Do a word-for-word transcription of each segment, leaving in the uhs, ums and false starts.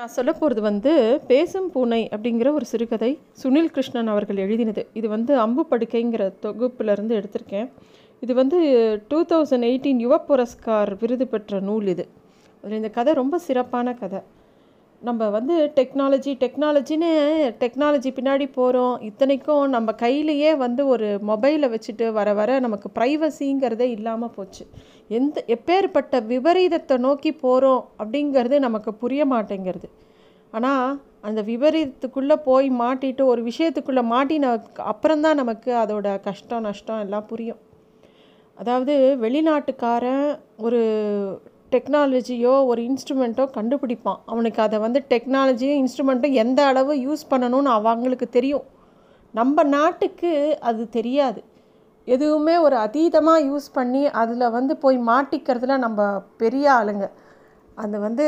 நான் சொல்ல போகிறது வந்து பேசும் பூனை அப்படிங்கிற ஒரு சிறுகதை, சுனில் கிருஷ்ணன் அவர்கள் எழுதினது. இது வந்து அம்பு படுக்கைங்கிற தொகுப்பிலருந்து எடுத்திருக்கேன். இது வந்து two thousand eighteen Yuva Puraskar விருது பெற்ற நூல். இது இந்த கதை ரொம்ப சிறப்பான கதை. நம்ம வந்து டெக்னாலஜி டெக்னாலஜின்னு டெக்னாலஜி பின்னாடி போகிறோம். இத்தனைக்கும் நம்ம கையிலையே வந்து ஒரு மொபைலை வச்சுட்டு வர வர நமக்கு ப்ரைவசிங்கிறதே இல்லாமல் போச்சு. எந்த எப்பேற்பட்ட விபரீதத்தை நோக்கி போகிறோம் அப்படிங்கிறது நமக்கு புரிய மாட்டேங்கிறது. ஆனால் அந்த விபரீதத்துக்குள்ளே போய் மாட்டிட்டு ஒரு விஷயத்துக்குள்ளே மாட்டின அப்புறம்தான் நமக்கு அதோட கஷ்டம் நஷ்டம் எல்லாம் புரியும். அதாவது வெளிநாட்டுக்காரன் ஒரு டெக்னாலஜியோ ஒரு இன்ஸ்ட்ருமெண்ட்டோ கண்டுபிடிப்பான். அவனுக்கு அதை வந்து டெக்னாலஜியும் இன்ஸ்ட்ருமெண்ட்டும் எந்த அளவு யூஸ் பண்ணணும்னு அவங்களுக்கு தெரியும். நம்ம நாட்டுக்கு அது தெரியாது. எதுவுமே ஒரு அதீதமாக யூஸ் பண்ணி அதில் வந்து போய் மாட்டிக்கிறதுல நம்ம பெரிய ஆளுங்க. அது வந்து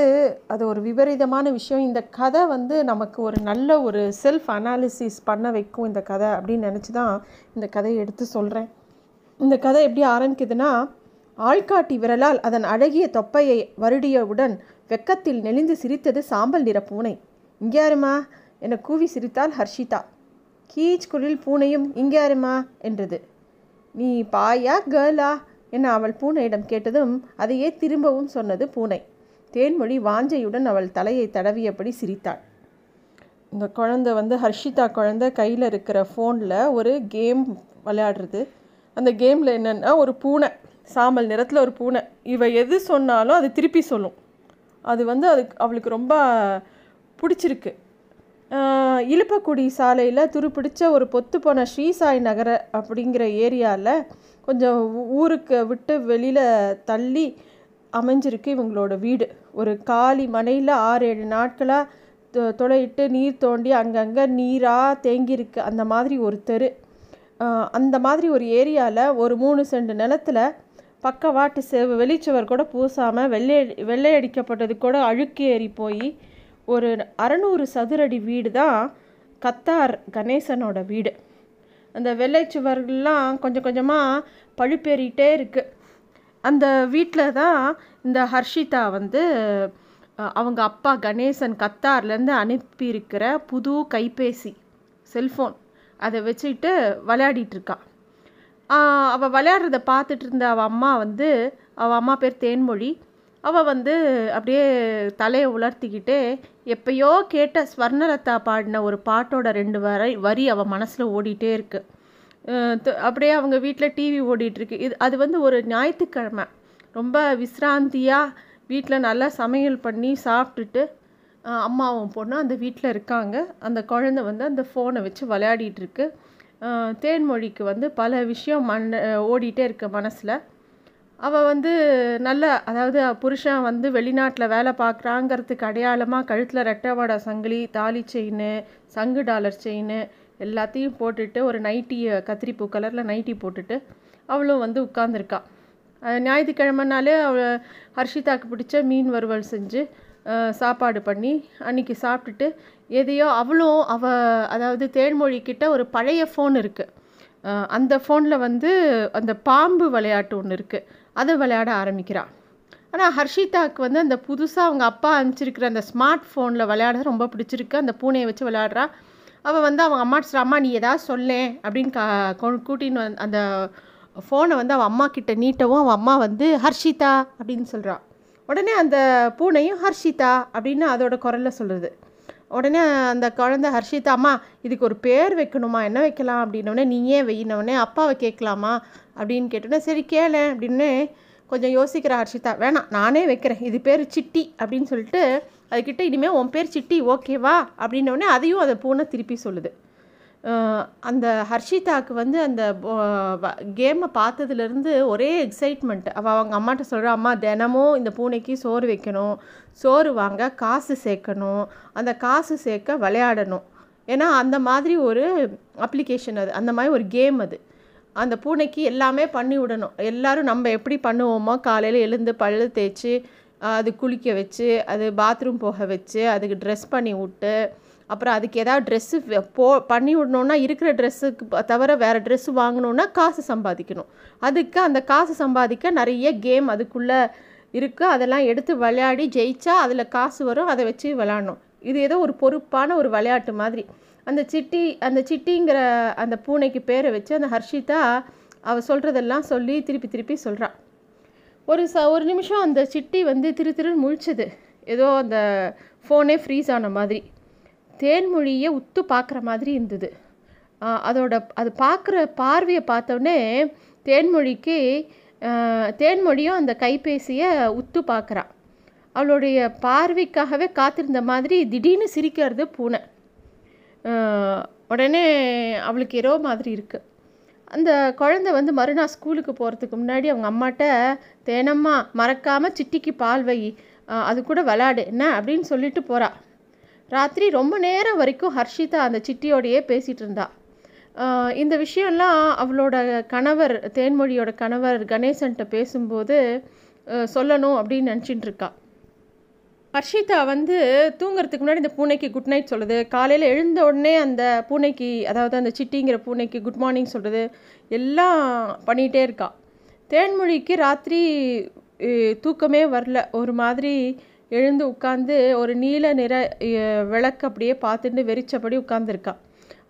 அது ஒரு விபரீதமான விஷயம். இந்த கதை வந்து நமக்கு ஒரு நல்ல ஒரு செல்ஃப் அனாலிசிஸ் பண்ண வைக்கும் இந்த கதை அப்படின்னு நினச்சி தான் இந்த கதையை எடுத்து சொல்கிறேன். இந்த கதை எப்படி ஆரம்பிக்குதுன்னா, ஆள்காட்டி விரலால் அதன் அழகிய தொப்பையை வருடியவுடன் வெக்கத்தில் நெளிந்து சிரித்தது சாம்பல் நிற பூனை. இங்கே யாருமா என கூவி சிரித்தாள் ஹர்ஷிதா. கீச் குளில் பூனையும் இங்கே யாருமா என்றது. நீ பாயா கேர்ளா என அவள் பூனையிடம் கேட்டதும் அதையே திரும்பவும் சொன்னது பூனை. தேன்மொழி வாஞ்சையுடன் அவள் தலையை தடவியபடி சிரித்தாள். இந்த குழந்தை வந்து ஹர்ஷிதா குழந்தை கையில் இருக்கிற ஃபோனில் ஒரு கேம் விளையாடுறது. அந்த கேமில் என்னென்னா, ஒரு பூனை சாம்பல் நிறத்தில் ஒரு பூனை, இவ எது சொன்னாலும் அது திருப்பி சொல்லும். அது வந்து அதுக்கு அவளுக்கு ரொம்ப பிடிச்சிருக்கு. இழுப்பக்குடி சாலையில் துருப்பிடிச்ச ஒரு பொத்து போன ஸ்ரீசாய் நகர அப்படிங்கிற ஏரியாவில் கொஞ்சம் ஊருக்கு விட்டு வெளியில் தள்ளி அமைஞ்சிருக்கு இவங்களோட வீடு. ஒரு காலி மனையில் ஆறு ஏழு நாட்களாக துளையிட்டு நீர் தோண்டி அங்கங்கே நீராக தேங்கியிருக்கு. அந்த மாதிரி ஒரு தெரு, அந்த மாதிரி ஒரு ஏரியாவில் ஒரு மூணு செண்டு நிலத்தில் பக்கவாட்டு சேவு வெளிச்சவர் கூட பூசாமல் வெள்ளை வெள்ளையடிக்கப்பட்டது கூட அழுக்கு ஏறி போய் ஒரு அறநூறு சதுரடி வீடு தான் கத்தார் கணேசனோட வீடு. அந்த வெள்ளைச்சுவர்கள்லாம் கொஞ்சம் கொஞ்சமாக பழுப்பேறிகிட்டே இருக்குது. அந்த வீட்டில் தான் இந்த ஹர்ஷிதா வந்து அவங்க அப்பா கணேசன் கத்தார்லேருந்து அனுப்பியிருக்கிற புது கைபேசி செல்ஃபோன் அதை வச்சுக்கிட்டு விளையாடிட்டுருக்கா. அவள் விளையாடுறத பார்த்துட்டு இருந்த அவள் அம்மா வந்து, அவள் அம்மா பேர் தேன்மொழி, அவள் வந்து அப்படியே தலையை உலர்த்திக்கிட்டே எப்பயோ கேட்ட ஸ்வர்ணலதா பாடின ஒரு பாட்டோட ரெண்டு வரை வரி அவள் மனசில் ஓடிட்டே இருக்கு. அப்படியே அவங்க வீட்டில் டிவி ஓடிட்டுருக்கு. இது அது வந்து ஒரு ஞாயிற்றுக்கிழமை ரொம்ப விஸ்ராந்தியாக வீட்டில் நல்லா சமையல் பண்ணி சாப்பிட்டுட்டு அம்மாவும் பொண்ணும் அந்த வீட்டில் இருக்காங்க. அந்த குழந்தை வந்து அந்த ஃபோனை வச்சு விளையாடிட்டுருக்கு. தேன்மொழிக்கு வந்து பல விஷயம் மண் ஓடிட்டே இருக்கு மனசில். அவள் வந்து நல்ல, அதாவது புருஷன் வந்து வெளிநாட்டில் வேலை பார்க்குறாங்கிறதுக்கு அடையாளமாக கழுத்தில் ரெட்டவாடா சங்கிலி, தாலி செயின், சங்கு டாலர் செயின் எல்லாத்தையும் போட்டுட்டு ஒரு நைட்டியை கத்திரிப்பூ கலரில் நைட்டி போட்டுட்டு அவளும் வந்து உட்கார்ந்துருக்கா. ஞாயிற்றுக்கிழமைனாலே அவள் ஹர்ஷிதாக்கு பிடிச்ச மீன் வறுவல் செஞ்சு சாப்பாடு பண்ணி அன்றைக்கி சாப்பிட்டுட்டு எதையோ அவளும் அவள் அதாவது தேன்மொழிக்கிட்ட ஒரு பழைய ஃபோன் இருக்குது. அந்த ஃபோனில் வந்து அந்த பாம்பு விளையாட்டு ஒன்று இருக்குது, அதை விளையாட ஆரம்பிக்கிறாள். ஆனால் ஹர்ஷிதாவுக்கு வந்து அந்த புதுசாக அவங்க அப்பா அனுப்பிச்சிருக்கிற அந்த ஸ்மார்ட் ஃபோனில் விளையாட ரொம்ப பிடிச்சிருக்கு. அந்த பூனையை வச்சு விளையாடுறா. அவள் வந்து அவங்க அம்மா சொல்கிறா, அம்மா நீ ஏதாவது சொல்லேன் அப்படின்னு கா கூட்டின்னு வந்து அந்த ஃபோனை வந்து அவள் அம்மா கிட்ட நீட்டவும் அவள் அம்மா வந்து ஹர்ஷிதா அப்படின்னு சொல்கிறா. உடனே அந்த பூனையும் ஹர்ஷிதா அப்படின்னு அதோட குரலில் சொல்லுது. உடனே அந்த குழந்தை ஹர்ஷிதா, அம்மா இதுக்கு ஒரு பேர் வைக்கணுமா, என்ன வைக்கலாம் அப்படின்னோடனே, நீ ஏன் வெயினவுடனே அப்பாவை கேட்கலாமா அப்படின்னு கேட்டோன்னே, சரி கேளேன் அப்படின்னு கொஞ்சம் யோசிக்கிற ஹர்ஷிதா, வேணாம் நானே வைக்கிறேன், இது பேர் சிட்டி அப்படின்னு சொல்லிட்டு அதுக்கிட்ட இனிமேல் உன் பேர் சிட்டி ஓகேவா அப்படின்னோடனே அதையும் அதை பூனை திருப்பி சொல்லுது. அந்த ஹர்ஷிதாவுக்கு வந்து அந்த கேமை பார்த்ததுலேருந்து ஒரே எக்ஸைட்மெண்ட். அவள் அவங்க அம்மாட்ட சொல்கிறா, அம்மா தினமும் இந்த பூனைக்கு சோறு வைக்கணும், சோறு வாங்க காசு சேர்க்கணும், அந்த காசு சேர்க்க விளையாடணும். ஏன்னா அந்த மாதிரி ஒரு அப்ளிகேஷன் அது, அந்த மாதிரி ஒரு கேம் அது. அந்த பூனைக்கு எல்லாமே பண்ணி விடணும். எல்லோரும் நம்ம எப்படி பண்ணுவோமோ, காலையில் எழுந்து பல்லு தேய்ச்சி அது குளிக்க வச்சு, அது பாத்ரூம் போக வச்சு, அதுக்கு ட்ரெஸ் பண்ணி விட்டு, அப்புறம் அதுக்கு ஏதாவது ட்ரெஸ்ஸு போ பண்ணி விடணுன்னா இருக்கிற ட்ரெஸ்ஸுக்கு தவிர வேறு ட்ரெஸ்ஸு வாங்கணுன்னா காசு சம்பாதிக்கணும். அதுக்கு அந்த காசு சம்பாதிக்க நிறைய கேம் அதுக்குள்ளே இருக்குது, அதெல்லாம் எடுத்து விளையாடி ஜெயிச்சா அதில் காசு வரும், அதை வச்சு விளையாடணும். இது ஏதோ ஒரு பொறுப்பான ஒரு விளையாட்டு மாதிரி. அந்த சிட்டி அந்த சிட்டிங்கிற அந்த பூனைக்கு பேரை வச்சு அந்த ஹர்ஷிதா அவள் சொல்கிறதெல்லாம் சொல்லி திருப்பி திருப்பி சொல்கிறான். ஒரு ச ஒரு நிமிஷம் அந்த சிட்டி வந்து திரு திருன்னு முழிச்சது, ஏதோ அந்த ஃபோனே ஃப்ரீஸ் ஆன மாதிரி. தேன்மொழியை உத்து பார்க்குற மாதிரி இருந்தது. அதோட அது பார்க்குற பார்வையை பார்த்தோன்னே தேன்மொழிக்கு தேன்மொழியும் அந்த கைபேசியை உத்து பார்க்குறான். அவளுடைய பார்வைக்காகவே காத்திருந்த மாதிரி திடீர்னு சிரிக்கிறது பூனை. உடனே அவளுக்கு ஏதோ மாதிரி இருக்குது. அந்த குழந்தை வந்து மறுநாள் ஸ்கூலுக்கு போகிறதுக்கு முன்னாடி அவங்க அம்மாட்ட, தேனம்மா மறக்காமல் சிட்டிக்கு பால் வை, அது கூட விளாடு என்ன அப்படின்னு சொல்லிட்டு போகிறா. ராத்திரி ரொம்ப நேரம் வரைக்கும் ஹர்ஷிதா அந்த சிட்டியோடையே பேசிகிட்டு இருந்தா. இந்த விஷயம்லாம் அவளோட கணவர், தேன்மொழியோட கணவர் கணேசன்கிட்ட பேசும்போது சொல்லணும் அப்படின்னு நினச்சிட்டு இருக்கா. ஹர்ஷிதா வந்து தூங்குறதுக்கு முன்னாடி இந்த பூனைக்கு குட் நைட் சொல்லுது, காலையில் எழுந்த உடனே அந்த பூனைக்கு, அதாவது அந்த சிட்டிங்கிற பூனைக்கு குட் மார்னிங் சொல்கிறது, எல்லாம் பண்ணிகிட்டே இருக்கா. தேன்மொழிக்கு ராத்திரி தூக்கமே வரல, ஒரு மாதிரி எழுந்து உட்காந்து ஒரு நீல நிற விளக்கு அப்படியே பார்த்துட்டு வெறிச்சபடி உட்காந்துருக்கா.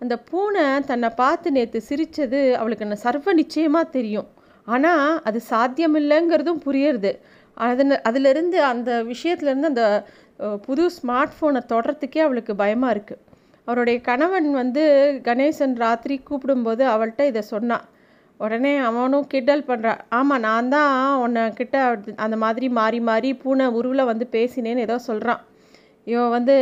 அந்த பூனை தன்னை பார்த்து நேற்று சிரித்தது அவளுக்கு என்ன சர்வ நிச்சயமாக தெரியும். ஆனால் அது சாத்தியமில்லைங்கிறதும் புரியுறது. அதன் அதிலிருந்து அந்த விஷயத்துலேருந்து அந்த புது ஸ்மார்ட் ஃபோனை தொடர்றதுக்கே அவளுக்கு பயமாக இருக்குது. அவருடைய கணவன் வந்து கணேசன் ராத்திரி கூப்பிடும்போது அவள்கிட்ட இதை சொன்னான். உடனே அவனும் கிண்டல் பண்ணுறான், ஆமாம் நான் தான் உன்கிட்ட அந்த மாதிரி மாறி மாறி பூனை உருவில் வந்து பேசினேன்னு ஏதோ சொல்கிறான். இவன் வந்து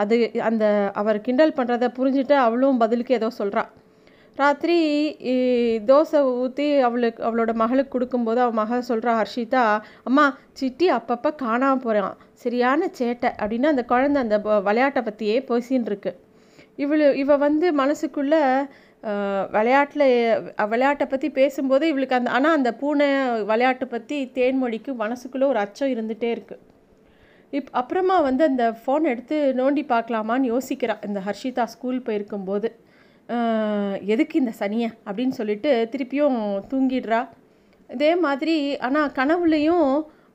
அது அந்த அவர் கிண்டல் பண்ணுறத புரிஞ்சுட்டு அவளும் பதிலுக்கு ஏதோ சொல்கிறான். ராத்திரி தோசை ஊற்றி அவளுக்கு அவளோட மகளுக்கு கொடுக்கும்போது அவள் மகள் சொல்கிறா, ஹர்ஷிதா அம்மா சிட்டி அப்பப்போ காணாமல் போகிறான், சரியான சேட்டை அப்படின்னு அந்த குழந்தை அந்த விளையாட்டை பற்றியே பேசின்னு இருக்கு. இவளு இவ வந்து மனசுக்குள்ளே விளையாட்டில் விளையாட்டை பற்றி பேசும்போது இவளுக்கு அந்த, ஆனால் அந்த பூனை விளையாட்டை பற்றி தேன்மொழிக்கு மனசுக்குள்ளே ஒரு அச்சம் இருந்துகிட்டே இருக்குது. இப் அப்புறமா வந்து அந்த ஃபோன் எடுத்து நோண்டி பார்க்கலாமான்னு யோசிக்கிறாள். இந்த ஹர்ஷிதா ஸ்கூல் போயிருக்கும்போது எதுக்கு இந்த சனியை அப்படின்னு சொல்லிட்டு திருப்பியும் தூங்கிடுறா. இதே மாதிரி ஆனால் கனவுலையும்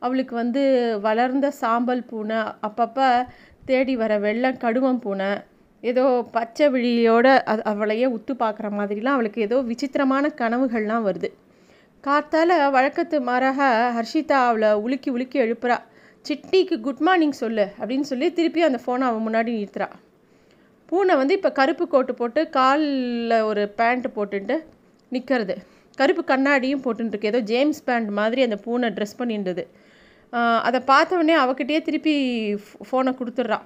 அவளுக்கு வந்து வளர்ந்த சாம்பல் பூனை, அப்பப்போ தேடி வர வெள்ளம் கடுவம் பூனை, ஏதோ பச்சை விழியோட அது அவளையே உத்து பார்க்குற மாதிரிலாம் அவளுக்கு ஏதோ விசித்திரமான கனவுகள்லாம் வருது. காத்தால் வழக்கத்து மாறாக ஹர்ஷிதா அவளை உலுக்கி உலுக்கி எழுப்புறா. சிட்டிக்கு குட் மார்னிங் சொல்லு அப்படின்னு சொல்லி திருப்பி அந்த ஃபோனை அவன் முன்னாடி நிறுத்துறா. பூனை வந்து இப்போ கருப்பு கோட்டு போட்டு காலில் ஒரு பேண்ட்டு போட்டுட்டு நிற்கிறது, கருப்பு கண்ணாடியும் போட்டுருக்கு, ஏதோ ஜேம்ஸ் பேண்ட் மாதிரி அந்த பூனை ட்ரெஸ் பண்ணியிருந்தது. அதை பார்த்தவொடனே அவகிட்டயே திருப்பி ஃபோனை கொடுத்துட்றான்.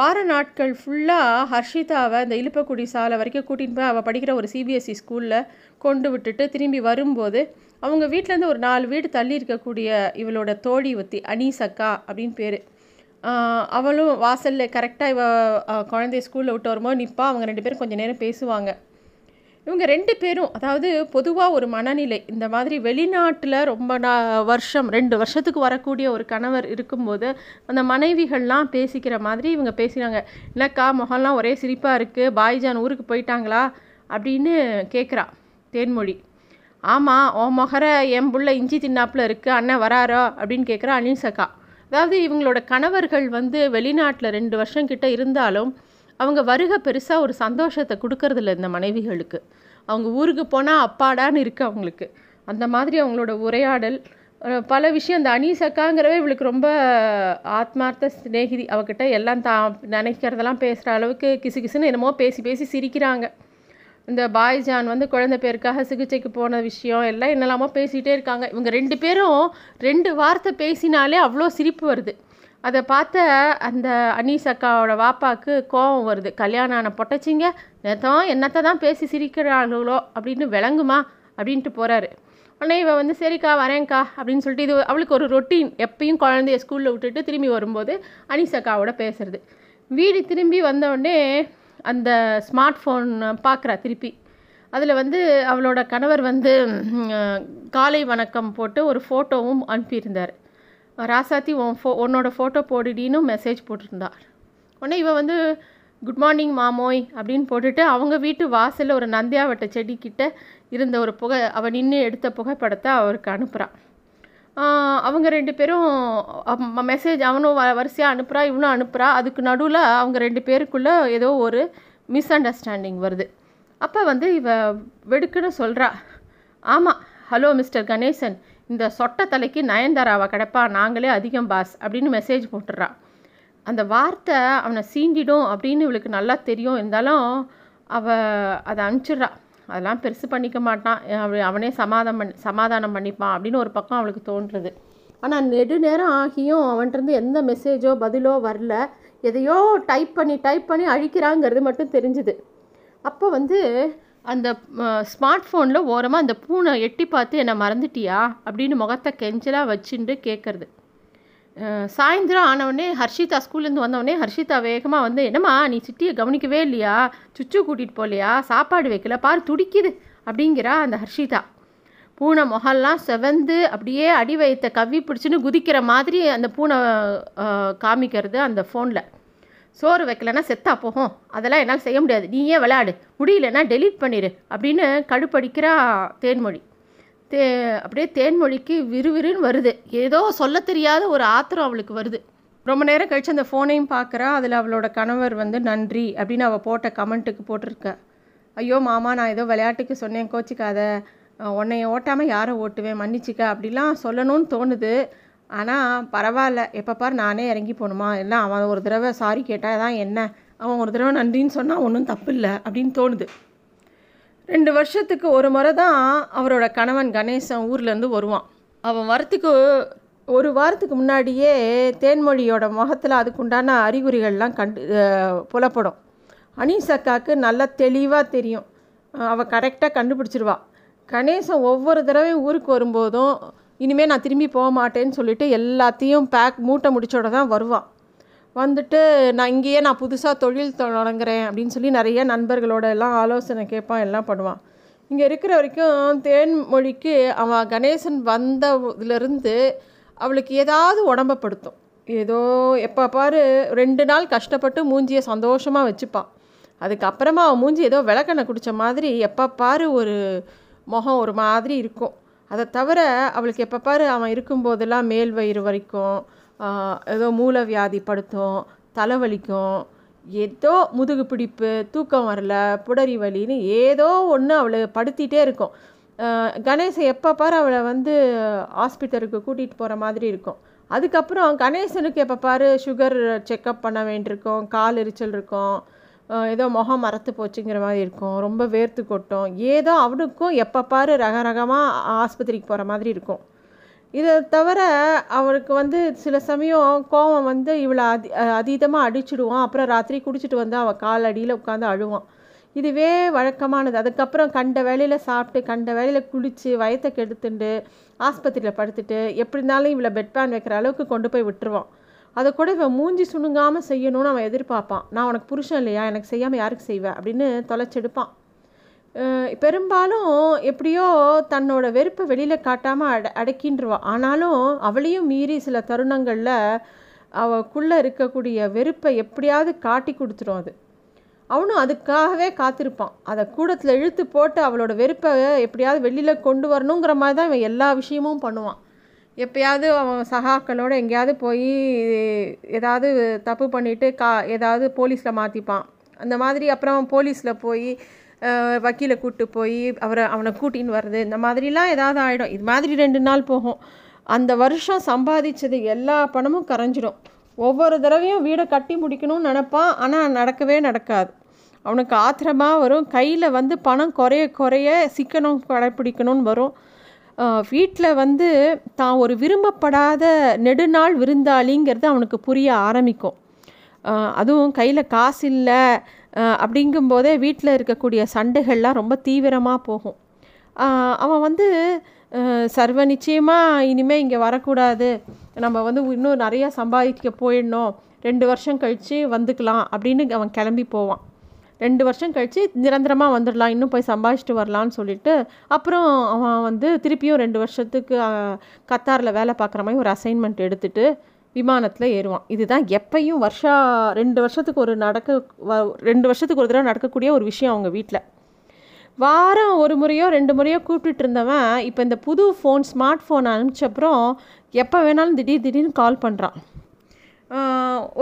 வார நாட்கள் ஃபுல்லாக ஹர்ஷிதாவை இந்த இலுப்பக்குடி சாலை வரைக்கும் கூட்டின்னு போய் அவள் படிக்கிற ஒரு சிபிஎஸ்சி ஸ்கூலில் கொண்டு விட்டுட்டு திரும்பி வரும்போது அவங்க வீட்டிலேருந்து ஒரு நாலு வீடு தள்ளி இருக்கக்கூடிய இவளோட தோழி ஒத்தி அனீசக்கா அப்படின்னு பேர், அவளும் வாசலில் கரெக்டாக இவ குழந்தைய ஸ்கூலில் விட்டு வரும்போது நிற்பா. அவங்க ரெண்டு பேரும் கொஞ்சம் நேரம் பேசுவாங்க. இவங்க ரெண்டு பேரும், அதாவது பொதுவாக ஒரு மனநிலை, இந்த மாதிரி வெளிநாட்டில் ரொம்ப வருஷம் ரெண்டு வருஷத்துக்கு வரக்கூடிய ஒரு கணவர் இருக்கும்போது அந்த மனைவிகள்லாம் பேசிக்கிற மாதிரி இவங்க பேசினாங்க. இல்லைக்கா முகம்லாம் ஒரே சிரிப்பாக இருக்குது, பாய்ஜான் ஊருக்கு போயிட்டாங்களா அப்படின்னு கேட்குறா தேன்மொழி. ஆமாம் ஓ முகர என் புள்ள இஞ்சி தின்னாப்பில் இருக்குது, அண்ணன் வராரோ அப்படின்னு கேட்குறா அனிசக்கா. அதாவது இவங்களோட கணவர்கள் வந்து வெளிநாட்டில் ரெண்டு வருஷம் கிட்ட இருந்தாலும் அவங்க வருகை பெருசாக ஒரு சந்தோஷத்தை கொடுக்கறதில்ல இந்த மனைவிகளுக்கு. அவங்க ஊருக்கு போனால் அப்பாடான்னு இருக்குது அவங்களுக்கு. அந்த மாதிரி அவங்களோட உரையாடல் பல விஷயம். இந்த அனீசக்காங்கிறவே இவளுக்கு ரொம்ப ஆத்மார்த்த சிநேகிதி. அவகிட்ட எல்லாம் தான் நினைக்கிறதெல்லாம் பேசுகிற அளவுக்கு கிசு கிசுன்னு என்னமோ பேசி பேசி சிரிக்கிறாங்க. இந்த பாய்ஜான் வந்து குழந்தை பேருக்காக சிகிச்சைக்கு போன விஷயம் எல்லாம் என்னெல்லாமோ பேசிகிட்டே இருக்காங்க. இவங்க ரெண்டு பேரும் ரெண்டு வார்த்தை பேசினாலே அவ்வளோ சிரிப்பு வருது. அதை பார்த்த அந்த அனீஸ் அக்காவோட வாப்பாவுக்கு கோபம் வருது. கல்யாணம் ஆன பொட்டச்சிங்க நேற்றம் என்னத்தை தான் பேசி சிரிக்கிறாங்களோ அப்படின்னு விளங்குமா அப்படின்ட்டு போகிறாரு. ஆனால் இவன் வந்து சரிக்கா வரேன்க்கா அப்படின்னு சொல்லிட்டு, இது அவளுக்கு ஒரு ரொட்டீன், எப்பயும் குழந்தைய ஸ்கூலில் விட்டுட்டு திரும்பி வரும்போது அனீஸ் அக்காவோட பேசுறது. வீடு திரும்பி வந்தோடனே அந்த ஸ்மார்ட் ஃபோன் பார்க்குறா திருப்பி. அதில் வந்து அவளோட கணவர் வந்து காலை வணக்கம் போட்டு ஒரு ஃபோட்டோவும் அனுப்பியிருந்தார். ராசாத்தி உன் ஃபோ உன்னோட ஃபோட்டோ போடுடின்னு மெசேஜ் போட்டிருந்தார். உடனே இவன் வந்து குட் மார்னிங் மாமோய் அப்படின்னு போட்டுட்டு அவங்க வீட்டு வாசலில் ஒரு நந்தியாவட்ட செடிக்கிட்ட இருந்த ஒரு புகை அவன் நின்று எடுத்த புகைப்படத்தை அவருக்கு அனுப்புகிறான். அவங்க ரெண்டு பேரும் மெசேஜ் அவனும் வரிசையாக அனுப்புகிறா, இவனும் அனுப்புகிறா. அதுக்கு நடுவில் அவங்க ரெண்டு பேருக்குள்ளே ஏதோ ஒரு மிஸ் அண்டர்ஸ்டாண்டிங் வருது. அப்போ வந்து இவ வெடுக்குன்னு சொல்கிறா, ஆமாம் ஹலோ மிஸ்டர் கணேசன், இந்த சொட்டை தலைக்கு நயன்தாராவை கிடப்பா, நாங்களே அதிகம் பாஸ் அப்படின்னு மெசேஜ் போட்டுடுறா. அந்த வார்த்தை அவனை சீண்டிடும் அப்படின்னு இவளுக்கு நல்லா தெரியும். இருந்தாலும் அவள் அதை அனுப்பிச்சிட்றா. அதெல்லாம் பெருசு பண்ணிக்க மாட்டான், அவனே சமாதானம் பண்ணி சமாதானம் பண்ணிப்பான் அப்படின்னு ஒரு பக்கம் அவளுக்கு தோன்றுறது. ஆனால் நெடு நேரம் ஆகியும் அவன்கிட்டருந்து எந்த மெசேஜோ பதிலோ வரல. எதையோ டைப் பண்ணி டைப் பண்ணி அழிக்கிறாங்கிறது மட்டும் தெரிஞ்சுது. அப்போ வந்து அந்த ஸ்மார்ட் ஃபோனில் ஓரமாக அந்த பூனை எட்டி பார்த்து என்னை மறந்துட்டியா அப்படின்னு முகத்தை கெஞ்சலாக வச்சுட்டு கேட்குறது. சாயந்தரம் ஆனவுடனே ஹர்ஷிதா ஸ்கூல்லேருந்து வந்தவுடனே ஹர்ஷிதா வேகமாக வந்து, என்னம்மா நீ சிட்டியை கவனிக்கவே இல்லையா, சுச்சு கூட்டிகிட்டு போகலையா, சாப்பாடு வைக்கல பாரு துடிக்குது அப்படிங்கிறா அந்த ஹர்ஷிதா. பூனை முகல்லாம் செவந்து அப்படியே அடி வைத்த கவ்வி பிடிச்சின்னு குதிக்கிற மாதிரி அந்த பூனை காமிக்கிறது அந்த ஃபோனில். சோறு வைக்கலைன்னா செத்தா போகும், அதெல்லாம் என்னால் செய்ய முடியாது, நீயே விளையாடு, முடியலன்னா டெலீட் பண்ணிடு அப்படின்னு கடுப்படிக்கிறா தேன்மொழி. தே அப்படியே தேன்மொழிக்கு விறுவிறுன்னு வருது, ஏதோ சொல்ல தெரியாத ஒரு ஆத்திரம் அவளுக்கு வருது. ரொம்ப நேரம் கழித்து அந்த ஃபோனையும் பார்க்குறா. அதில் அவளோட கணவர் வந்து நன்றி அப்படின்னு அவள் போட்ட கமெண்ட்டுக்கு போட்டிருக்க. ஐயோ மாமா, நான் ஏதோ விளையாட்டுக்கு சொன்னேன், கோச்சிக்காத, உன்னைய ஓட்டாமல் யாரை ஓட்டுவேன், மன்னிச்சிக்க அப்படிலாம் சொல்லணும்னு தோணுது. ஆனால் பரவாயில்ல, எப்போ பார் நானே இறங்கி போகணுமா, இல்லை அவன் ஒரு தடவை சாரி கேட்டால் தான் என்ன, அவன் ஒரு தடவை நன்றின்னு சொன்னால் ஒன்றும் தப்பு இல்லை அப்படின்னு தோணுது. ரெண்டு வருஷத்துக்கு ஒரு முறை தான் அவரோட கணவன் கணேசன் ஊர்லேருந்து வருவான். அவன் வரத்துக்கு ஒரு வாரத்துக்கு முன்னாடியே தேன்மொழியோட முகத்தில் அதுக்குண்டான அறிகுறிகள்லாம் கண்டு புலப்படும். அனீஸ் அக்காவுக்கு நல்லா தெளிவாக தெரியும், அவள் கரெக்டாக கண்டுபிடிச்சிருவா. கணேசன் ஒவ்வொரு தடவையும் ஊருக்கு வரும்போதும் இனிமேல் நான் திரும்பி போக மாட்டேன்னு சொல்லிவிட்டு எல்லாத்தையும் பேக் மூட்டை முடிச்சோட தான் வருவான். வந்துட்டு நான் இங்கேயே நான் புதுசாக தொழில் தொடங்குறேன் அப்படின்னு சொல்லி நிறைய நண்பர்களோட எல்லாம் ஆலோசனை கேட்பான், எல்லாம் பண்ணுவான். இங்கே இருக்கிற வரைக்கும் தேன்மொழிக்கு அவன் கணேசன் வந்ததுலேருந்து அவளுக்கு ஏதாவது உடம்பப்படுத்தும். ஏதோ எப்போ பாரு ரெண்டு நாள் கஷ்டப்பட்டு மூஞ்சியை சந்தோஷமாக வச்சுப்பான். அதுக்கப்புறமா அவன் மூஞ்சி ஏதோ விளக்கெண்ணை குடித்த மாதிரி எப்போ பாரு ஒரு முகம் ஒரு மாதிரி இருக்கும். அதை தவிர அவளுக்கு எப்போ பாரு அவன் இருக்கும்போதெல்லாம் மேல் வயிறு வரைக்கும் ஏதோ மூல வியாதி படுத்தும், தலைவலிக்கும், ஏதோ முதுகு பிடிப்பு, தூக்கம் வரல, புடரி வலின்னு ஏதோ ஒன்று அவளை படுத்திகிட்டே இருக்கும். கணேசன் எப்போ பாரு அவளை வந்து ஹாஸ்பிட்டலுக்கு கூட்டிகிட்டு போகிற மாதிரி இருக்கும். அதுக்கப்புறம் கணேசனுக்கு எப்போ பாரு சுகர் செக்கப் பண்ண வேண்டியிருக்கும், கால் எரிச்சல் இருக்கும், ஏதோ முகம் மறத்து போச்சுங்கிற மாதிரி இருக்கும், ரொம்ப வேர்த்து கொட்டும், ஏதோ அவனுக்கும் எப்போ பாரு ரக ரகமாக ஆஸ்பத்திரிக்கு போகிற மாதிரி இருக்கும். இதை தவிர அவளுக்கு வந்து சில சமயம் கோவம் வந்து இவளை அதி அதீதமாக அடிச்சுடுவான். அப்புறம் ராத்திரி குடிச்சிட்டு வந்து அவள் கால் அடியில் உட்காந்து அழுவான். இதுவே வழக்கமானது. அதுக்கப்புறம் கண்ட வேலையில் சாப்பிட்டு கண்ட வேலையில் குளித்து வயத்தை கெடுத்துண்டு ஆஸ்பத்திரியில் படுத்துட்டு எப்படி இருந்தாலும் இவளை பெட்பேன் வைக்கிற அளவுக்கு கொண்டு போய் விட்டுருவான். அதை கூட இவன் மூஞ்சி சுணுங்காமல் செய்யணும்னு அவன் எதிர்பார்ப்பான். நான் உனக்கு புருஷன் இல்லையா, எனக்கு செய்யாமல் யாருக்கு செய்வேன் அப்படின்னு தொலைச்செடுப்பான். பெரும்பாலும் எப்படியோ தன்னோட வெறுப்பை வெளியில் காட்டாமல் அட அடக்கின்றுவான். ஆனாலும் அவளையும் மீறி சில தருணங்களில் அவளுக்குள்ளே இருக்கக்கூடிய வெறுப்பை எப்படியாவது காட்டி கொடுத்துரும். அது அவனும் அதுக்காகவே காத்திருப்பான். அதை கூடத்தில் இழுத்து போட்டு அவளோட வெறுப்பை எப்படியாவது வெளியில் கொண்டு வரணுங்கிற மாதிரி தான் இவன் எல்லா விஷயமும் பண்ணுவான். எப்போயாவது அவன் சகாக்களோடு எங்கேயாவது போய் ஏதாவது தப்பு பண்ணிவிட்டு கா ஏதாவது போலீஸில் மாற்றிப்பான் அந்த மாதிரி. அப்புறம் போலீஸில் போய் வக்கீலை கூப்பிட்டு போய் அவரை அவனை கூட்டின்னு வர்றது இந்த மாதிரிலாம் ஏதாவது ஆகிடும். இது மாதிரி ரெண்டு நாள் போகும். அந்த வருஷம் சம்பாதிச்சது எல்லா பணமும் கரைஞ்சிடும். ஒவ்வொரு தடவையும் வீடை கட்டி முடிக்கணும்னு நினப்பான். ஆனால் நடக்கவே நடக்காது. அவனுக்கு ஆத்திரமாக வரும். கையில் வந்து பணம் குறைய குறைய சிக்கனம் கடைப்பிடிக்கணும்னு வரும். வீட்டில் வந்து தான் ஒரு விரும்பப்படாத நெடுநாள் விருந்தாளிங்கிறது அவனுக்கு புரிய ஆரம்பிக்கும். அதுவும் கையில் காசு இல்லை அப்படிங்கும்போதே வீட்டில் இருக்கக்கூடிய சண்டைகள்லாம் ரொம்ப தீவிரமாக போகும். அவன் வந்து சர்வ நிச்சயமாக இனிமேல் இங்கே வரக்கூடாது, நம்ம வந்து இன்னும் நிறையா சம்பாதிக்க போயிடணும், ரெண்டு வருஷம் கழித்து வந்துக்கலாம் அப்படின்னு அவன் கிளம்பி போவான். ரெண்டு வருஷம் கழித்து நிரந்தரமாக வந்துடலாம், இன்னும் போய் சம்பாதிச்சுட்டு வரலான்னு சொல்லிட்டு அப்புறம் அவன் வந்து திருப்பியும் ரெண்டு வருஷத்துக்கு கத்தாரில் வேலை பார்க்குற மாதிரி ஒரு அசைன்மெண்ட் எடுத்துகிட்டு விமானத்தில் ஏறுவான். இதுதான் எப்பையும் வருஷா ரெண்டு வருஷத்துக்கு ஒரு நடக்க ரெண்டு வருஷத்துக்கு ஒரு தடவை நடக்கக்கூடிய ஒரு விஷயம் அவங்க வீட்டில். வாரம் ஒரு முறையோ ரெண்டு முறையோ கூப்பிட்டுட்டு இருந்தவன் இப்போ இந்த புது ஃபோன் ஸ்மார்ட் ஃபோன் அனுப்பிச்சப்புறம் எப்போ வேணாலும் திடீர் திடீர்னு கால் பண்ணுறான்.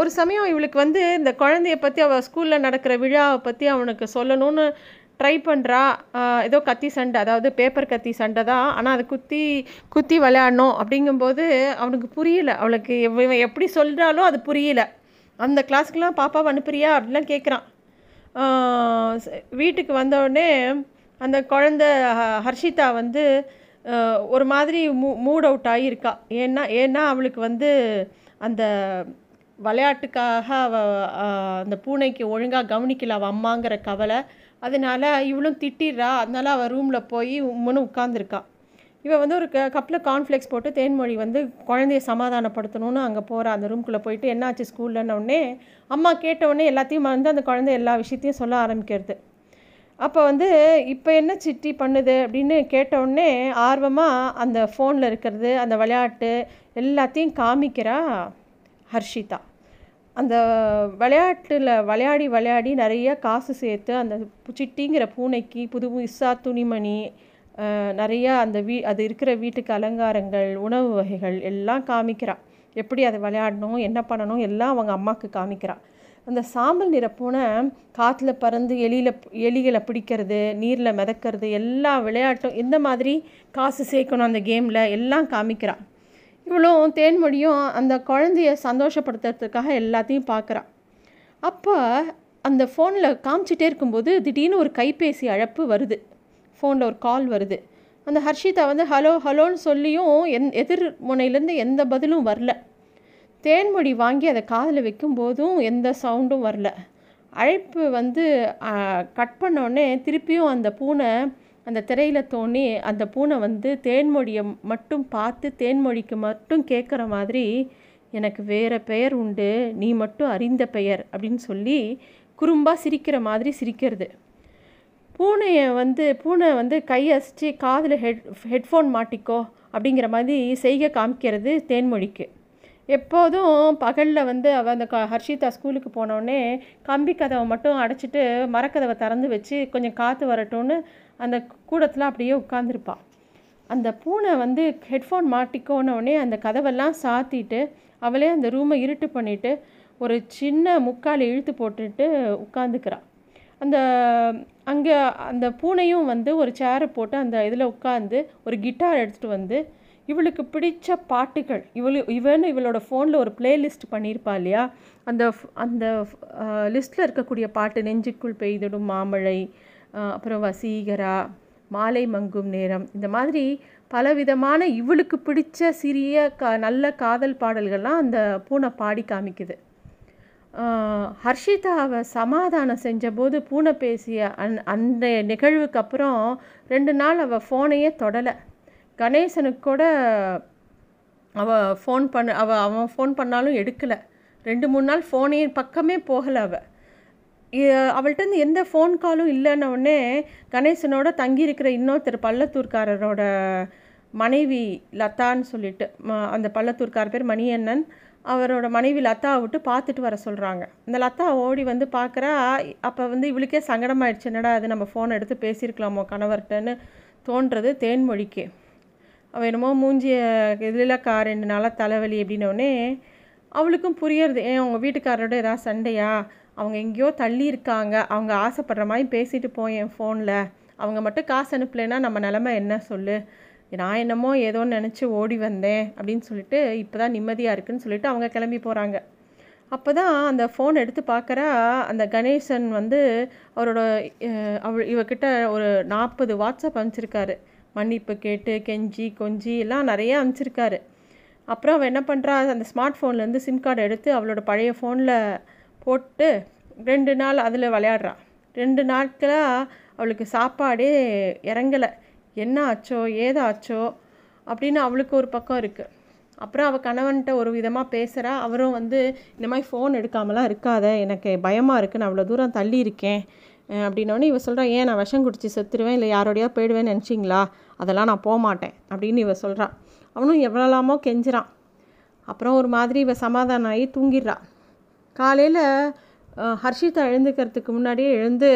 ஒரு சமயம் இவளுக்கு வந்து இந்த குழந்தைய பற்றி அவள் ஸ்கூலில் நடக்கிற விழாவை பற்றி அவனுக்கு சொல்லணும்னு ட்ரை பண்ணுறா. ஏதோ கத்தி சண்டை, அதாவது பேப்பர் கத்தி சண்டை தான், ஆனால் அது குத்தி குத்தி விளையாடணும் அப்படிங்கும்போது அவனுக்கு புரியலை. அவளுக்கு இவன் எப்படி சொல்கிறாலும் அது புரியலை. அந்த கிளாஸுக்கெலாம் பாப்பாவை அனுப்புறியா அப்படிலாம் கேட்குறான். வீட்டுக்கு வந்தவுடனே அந்த குழந்த ஹர்ஷிதா வந்து ஒரு மாதிரி மூ மூட் அவுட் ஆகியிருக்கா. ஏன்னா ஏன்னா அவளுக்கு வந்து அந்த விளையாட்டுக்காக அந்த பூனைக்கு ஒழுங்காக கவனிக்கல அவள் அம்மாங்கிற கவலை. அதனால் இவளும் திட்டிடுறா. அதனால அவள் ரூமில் போய் உம்முன்னு உட்காந்துருக்கா. இவள் வந்து ஒரு க கப்பில் கார்ன்ஃப்ளெக்ஸ் போட்டு தேன்மொழி வந்து குழந்தைய சமாதானப்படுத்தணும்னு அங்கே போகிறா. அந்த ரூம்குள்ளே போயிட்டு என்னாச்சு ஸ்கூல்லன்னொடனே அம்மா கேட்டவுடனே எல்லாத்தையும் வந்து அந்த குழந்தை எல்லா விஷயத்தையும் சொல்ல ஆரம்பிக்கிறது. அப்போ வந்து இப்போ என்ன சிட்டி பண்ணுது அப்படின்னு கேட்டவுடனே ஆர்வமாக அந்த ஃபோனில் இருக்கிறது அந்த விளையாட்டு எல்லாத்தையும் காமிக்கிறா ஹர்ஷிதா. அந்த விளையாட்டில் விளையாடி விளையாடி நிறைய காசு சேர்த்து அந்த சிட்டிங்கிற பூனைக்கு புது புதுசா துணிமணி, நிறையா அந்த வீ அது இருக்கிற வீட்டுக்கு அலங்காரங்கள், உணவு வகைகள் எல்லாம் காமிக்கிறாள். எப்படி அதை விளையாடணும், என்ன பண்ணணும் எல்லாம் அவங்க அம்மாவுக்கு காமிக்கிறாள். அந்த சாம்பல் நிற பூனை காற்றுல பறந்து எலியில் எலிகளை பிடிக்கிறது, நீரில் மிதக்கிறது, எல்லா விளையாட்டும் எந்த மாதிரி காசு சேர்க்கணும் அந்த கேமில் எல்லாம் காமிக்கிறாள். இவ்வளவும் தேன்மொழியும் அந்த குழந்தைய சந்தோஷப்படுத்துறதுக்காக எல்லாத்தையும் பார்க்குறான். அப்போ அந்த ஃபோனில் காமிச்சிட்டே இருக்கும்போது திடீர்னு ஒரு கைபேசி அழைப்பு வருது. ஃபோனில் ஒரு கால் வருது. அந்த ஹர்ஷிதா வந்து ஹலோ ஹலோன்னு சொல்லியும் எந் எதிர் முனையிலேருந்து எந்த பதிலும் வரல. தேன்மொழி வாங்கி அதை காதில் வைக்கும்போதும் எந்த சவுண்டும் வரல. அழைப்பு வந்து கட் பண்ணோடனே திருப்பியும் அந்த பூனை அந்த திரையில் தோணி அந்த பூனை வந்து தேன்மொழியை மட்டும் பார்த்து தேன்மொழிக்கு மட்டும் கேட்குற மாதிரி எனக்கு வேறு பெயர் உண்டு, நீ மட்டும் அறிந்த பெயர் அப்படின்னு சொல்லி குறும்பாக சிரிக்கிற மாதிரி சிரிக்கிறது. பூனையை வந்து பூனை வந்து கையசிச்சு காதில் ஹெட் ஹெட்ஃபோன் மாட்டிக்கோ அப்படிங்கிற மாதிரி செய்கை காமிக்கிறது தேன்மொழிக்கு. எப்போதும் பகலில் வந்து அவள் அந்த ஹர்ஷிதா ஸ்கூலுக்கு போனோடனே கம்பி கதவை மட்டும் அடைச்சிட்டு மரக்கதவை திறந்து வச்சு கொஞ்சம் காற்று வரட்டும்னு அந்த கூடத்தில் அப்படியே உட்காந்துருப்பாள். அந்த பூனை வந்து ஹெட்ஃபோன் மாட்டிக்கோனோடனே அந்த கதவெல்லாம் சாத்திட்டு அவளே அந்த ரூமை இருட்டு பண்ணிவிட்டு ஒரு சின்ன முக்கால் இழுத்து போட்டுட்டு உட்காந்துக்கிறாள். அந்த அங்கே அந்த பூனையும் வந்து ஒரு சேரை போட்டு அந்த இதில் உட்காந்து ஒரு கிட்டார் எடுத்துகிட்டு வந்து இவளுக்கு பிடித்த பாட்டுகள் இவளு இவனு இவளோட ஃபோனில் ஒரு பிளேலிஸ்ட் பண்ணியிருப்பா இல்லையா, அந்த அந்த லிஸ்ட்டில் இருக்கக்கூடிய பாட்டு நெஞ்சுக்குள் பெய்திடும் மாமழை, அப்புறம் வசீகரா, மாலை மங்கும் நேரம், இந்த மாதிரி பலவிதமான இவளுக்கு பிடித்த சிறிய கா நல்ல காதல் பாடல்கள்லாம் அந்த பூனை பாடி காமிக்குது. ஹர்ஷிதாவை சமாதானம் செஞ்சபோது பூனை பேசிய அந் அந்த நிகழ்வுக்கு அப்புறம் ரெண்டு நாள் அவள் ஃபோனையே தொடலை. கணேசனுக்கு கூட அவள் ஃபோன் பண்ண அவள் அவன் ஃபோன் பண்ணாலும் எடுக்கலை. ரெண்டு மூணு நாள் ஃபோனே பக்கமே போகலை. அவள் அவள்கிட்டருந்து எந்த ஃபோன் காலும் இல்லைன்னொடனே கணேசனோட தங்கியிருக்கிற இன்னொருத்தர் பள்ளத்தூர்காரரோட மனைவி லதான்னு சொல்லிட்டு அந்த பள்ளத்தூர்கார் பேர் மணியண்ணன், அவரோட மனைவி லதாவை விட்டு பார்த்துட்டு வர சொல்கிறாங்க. அந்த லதா ஓடி வந்து பார்க்குறா. அப்போ வந்து இவளுக்கே சங்கடமாயிடுச்சு, என்னடா அது நம்ம ஃபோன் எடுத்து பேசியிருக்கலாமோ கணவர்கிட்டன்னு தோன்றது தேன்மொழிக்கு. அவள் என்னமோ மூஞ்சிய இதில் கா ரெண்டு நாளாக தலைவலி அப்படின்னோடனே அவளுக்கும் புரியறது. ஏன் அவங்க வீட்டுக்காரோட ஏதாவது சண்டையா, அவங்க எங்கேயோ தள்ளி இருக்காங்க, அவங்க ஆசைப்படுற மாதிரி பேசிட்டு போயேன் ஃபோனில், அவங்க மட்டும் காசு அனுப்பலைன்னா நம்ம நிலமை என்ன சொல்லு, நான் என்னமோ ஏதோன்னு நினச்சி ஓடி வந்தேன் அப்படின்னு சொல்லிட்டு இப்போ தான் நிம்மதியாக இருக்குன்னு சொல்லிட்டு அவங்க கிளம்பி போகிறாங்க. அப்போ தான் அந்த ஃபோன் எடுத்து பார்க்குறா. அந்த கணேசன் வந்து அவரோட அவள் இவக்கிட்ட ஒரு நாற்பது வாட்ஸ்அப் அனுப்பிச்சிருக்காரு. மன்னிப்பு கேட்டு கெஞ்சி கொஞ்சி எல்லாம் நிறையா அனுப்பிச்சிருக்காரு. அப்புறம் அவள் என்ன பண்ணுறா, அந்த ஸ்மார்ட் ஃபோன்லேருந்து சிம் கார்டு எடுத்து அவளோட பழைய ஃபோனில் போட்டு ரெண்டு நாள் அதில் விளையாடுறா. ரெண்டு நாட்களாக அவளுக்கு சாப்பாடே இறங்கலை. என்ன ஆச்சோ ஏதாச்சோ அப்படின்னு அவளுக்கு ஒரு பக்கம் இருக்குது. அப்புறம் அவள் கணவன்கிட்ட ஒரு விதமாக பேசுகிறா. அவரும் வந்து இந்த மாதிரி ஃபோன் எடுக்காமலாம் இருக்காத, எனக்கு பயமாக இருக்குது, நான் அவ்வளோ தூரம் தள்ளி இருக்கேன் அப்படின்னோடனே இவ சொல்கிறா. ஏன் நான் விஷம் குடிச்சு செத்துருவேன், இல்லை யாரோடையா போயிடுவேன்னு நினச்சிங்களா, அதெல்லாம் நான் போகமாட்டேன் அப்படின்னு இவ சொல்கிறா. அவனும் எவ்வளோலாமோ கெஞ்சிறான். அப்புறம் ஒரு மாதிரி இவ சமாதானம் ஆகி தூங்கிடுறா. காலையில் ஹர்ஷிதா எழுந்துக்கிறதுக்கு முன்னாடியே எழுந்து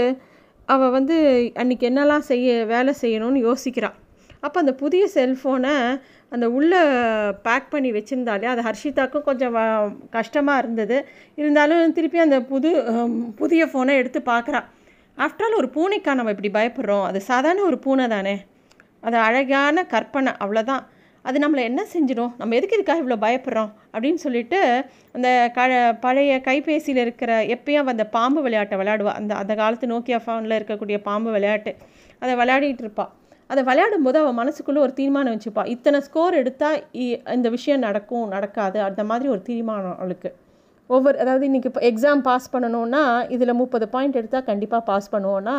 அவள் வந்து அன்றைக்கி என்னெல்லாம் செய்ய வேலை செய்யணும்னு யோசிக்கிறாள். அப்போ அந்த புதிய செல்ஃபோனை அந்த உள்ளே பேக் பண்ணி வச்சுருந்தாலே அது ஹர்ஷிதாக்கும் கொஞ்சம் வ கஷ்டமாக இருந்தது. இருந்தாலும் திருப்பி அந்த புது புதிய ஃபோனை எடுத்து பார்க்குறா. ஆஃப்டர் ஆல் ஒரு பூனைக்கா நம்ம இப்படி பயப்படுறோம், அது சாதாரண ஒரு பூனை தானே, அது அழகான கற்பனை அவ்வளோதான். அது நம்மளை என்ன செஞ்சிடும், நம்ம எதுக்கு இதுக்காக இவ்வளோ பயப்படுறோம் அப்படின்னு சொல்லிட்டு அந்த க பழைய கைபேசியில் இருக்கிற எப்பயும் அந்த பாம்பு விளையாட்டை விளையாடுவாள். அந்த அந்த காலத்து நோக்கியா ஃபோனில் இருக்கக்கூடிய பாம்பு விளையாட்டு அதை விளையாடிட்டு இருப்பாள். அதை விளையாடும் போது அவள் மனசுக்குள்ளே ஒரு தீர்மானம் வச்சுப்பாள், இத்தனை ஸ்கோர் எடுத்தால் இந்த விஷயம் நடக்கும் நடக்காது அந்த மாதிரி ஒரு தீர்மானம் அவளுக்கு. ஒவ்வொரு அதாவது இன்றைக்கி இப்போ எக்ஸாம் பாஸ் பண்ணணுன்னா இதில் முப்பது பாயிண்ட் எடுத்தால் கண்டிப்பாக பாஸ் பண்ணுவோன்னா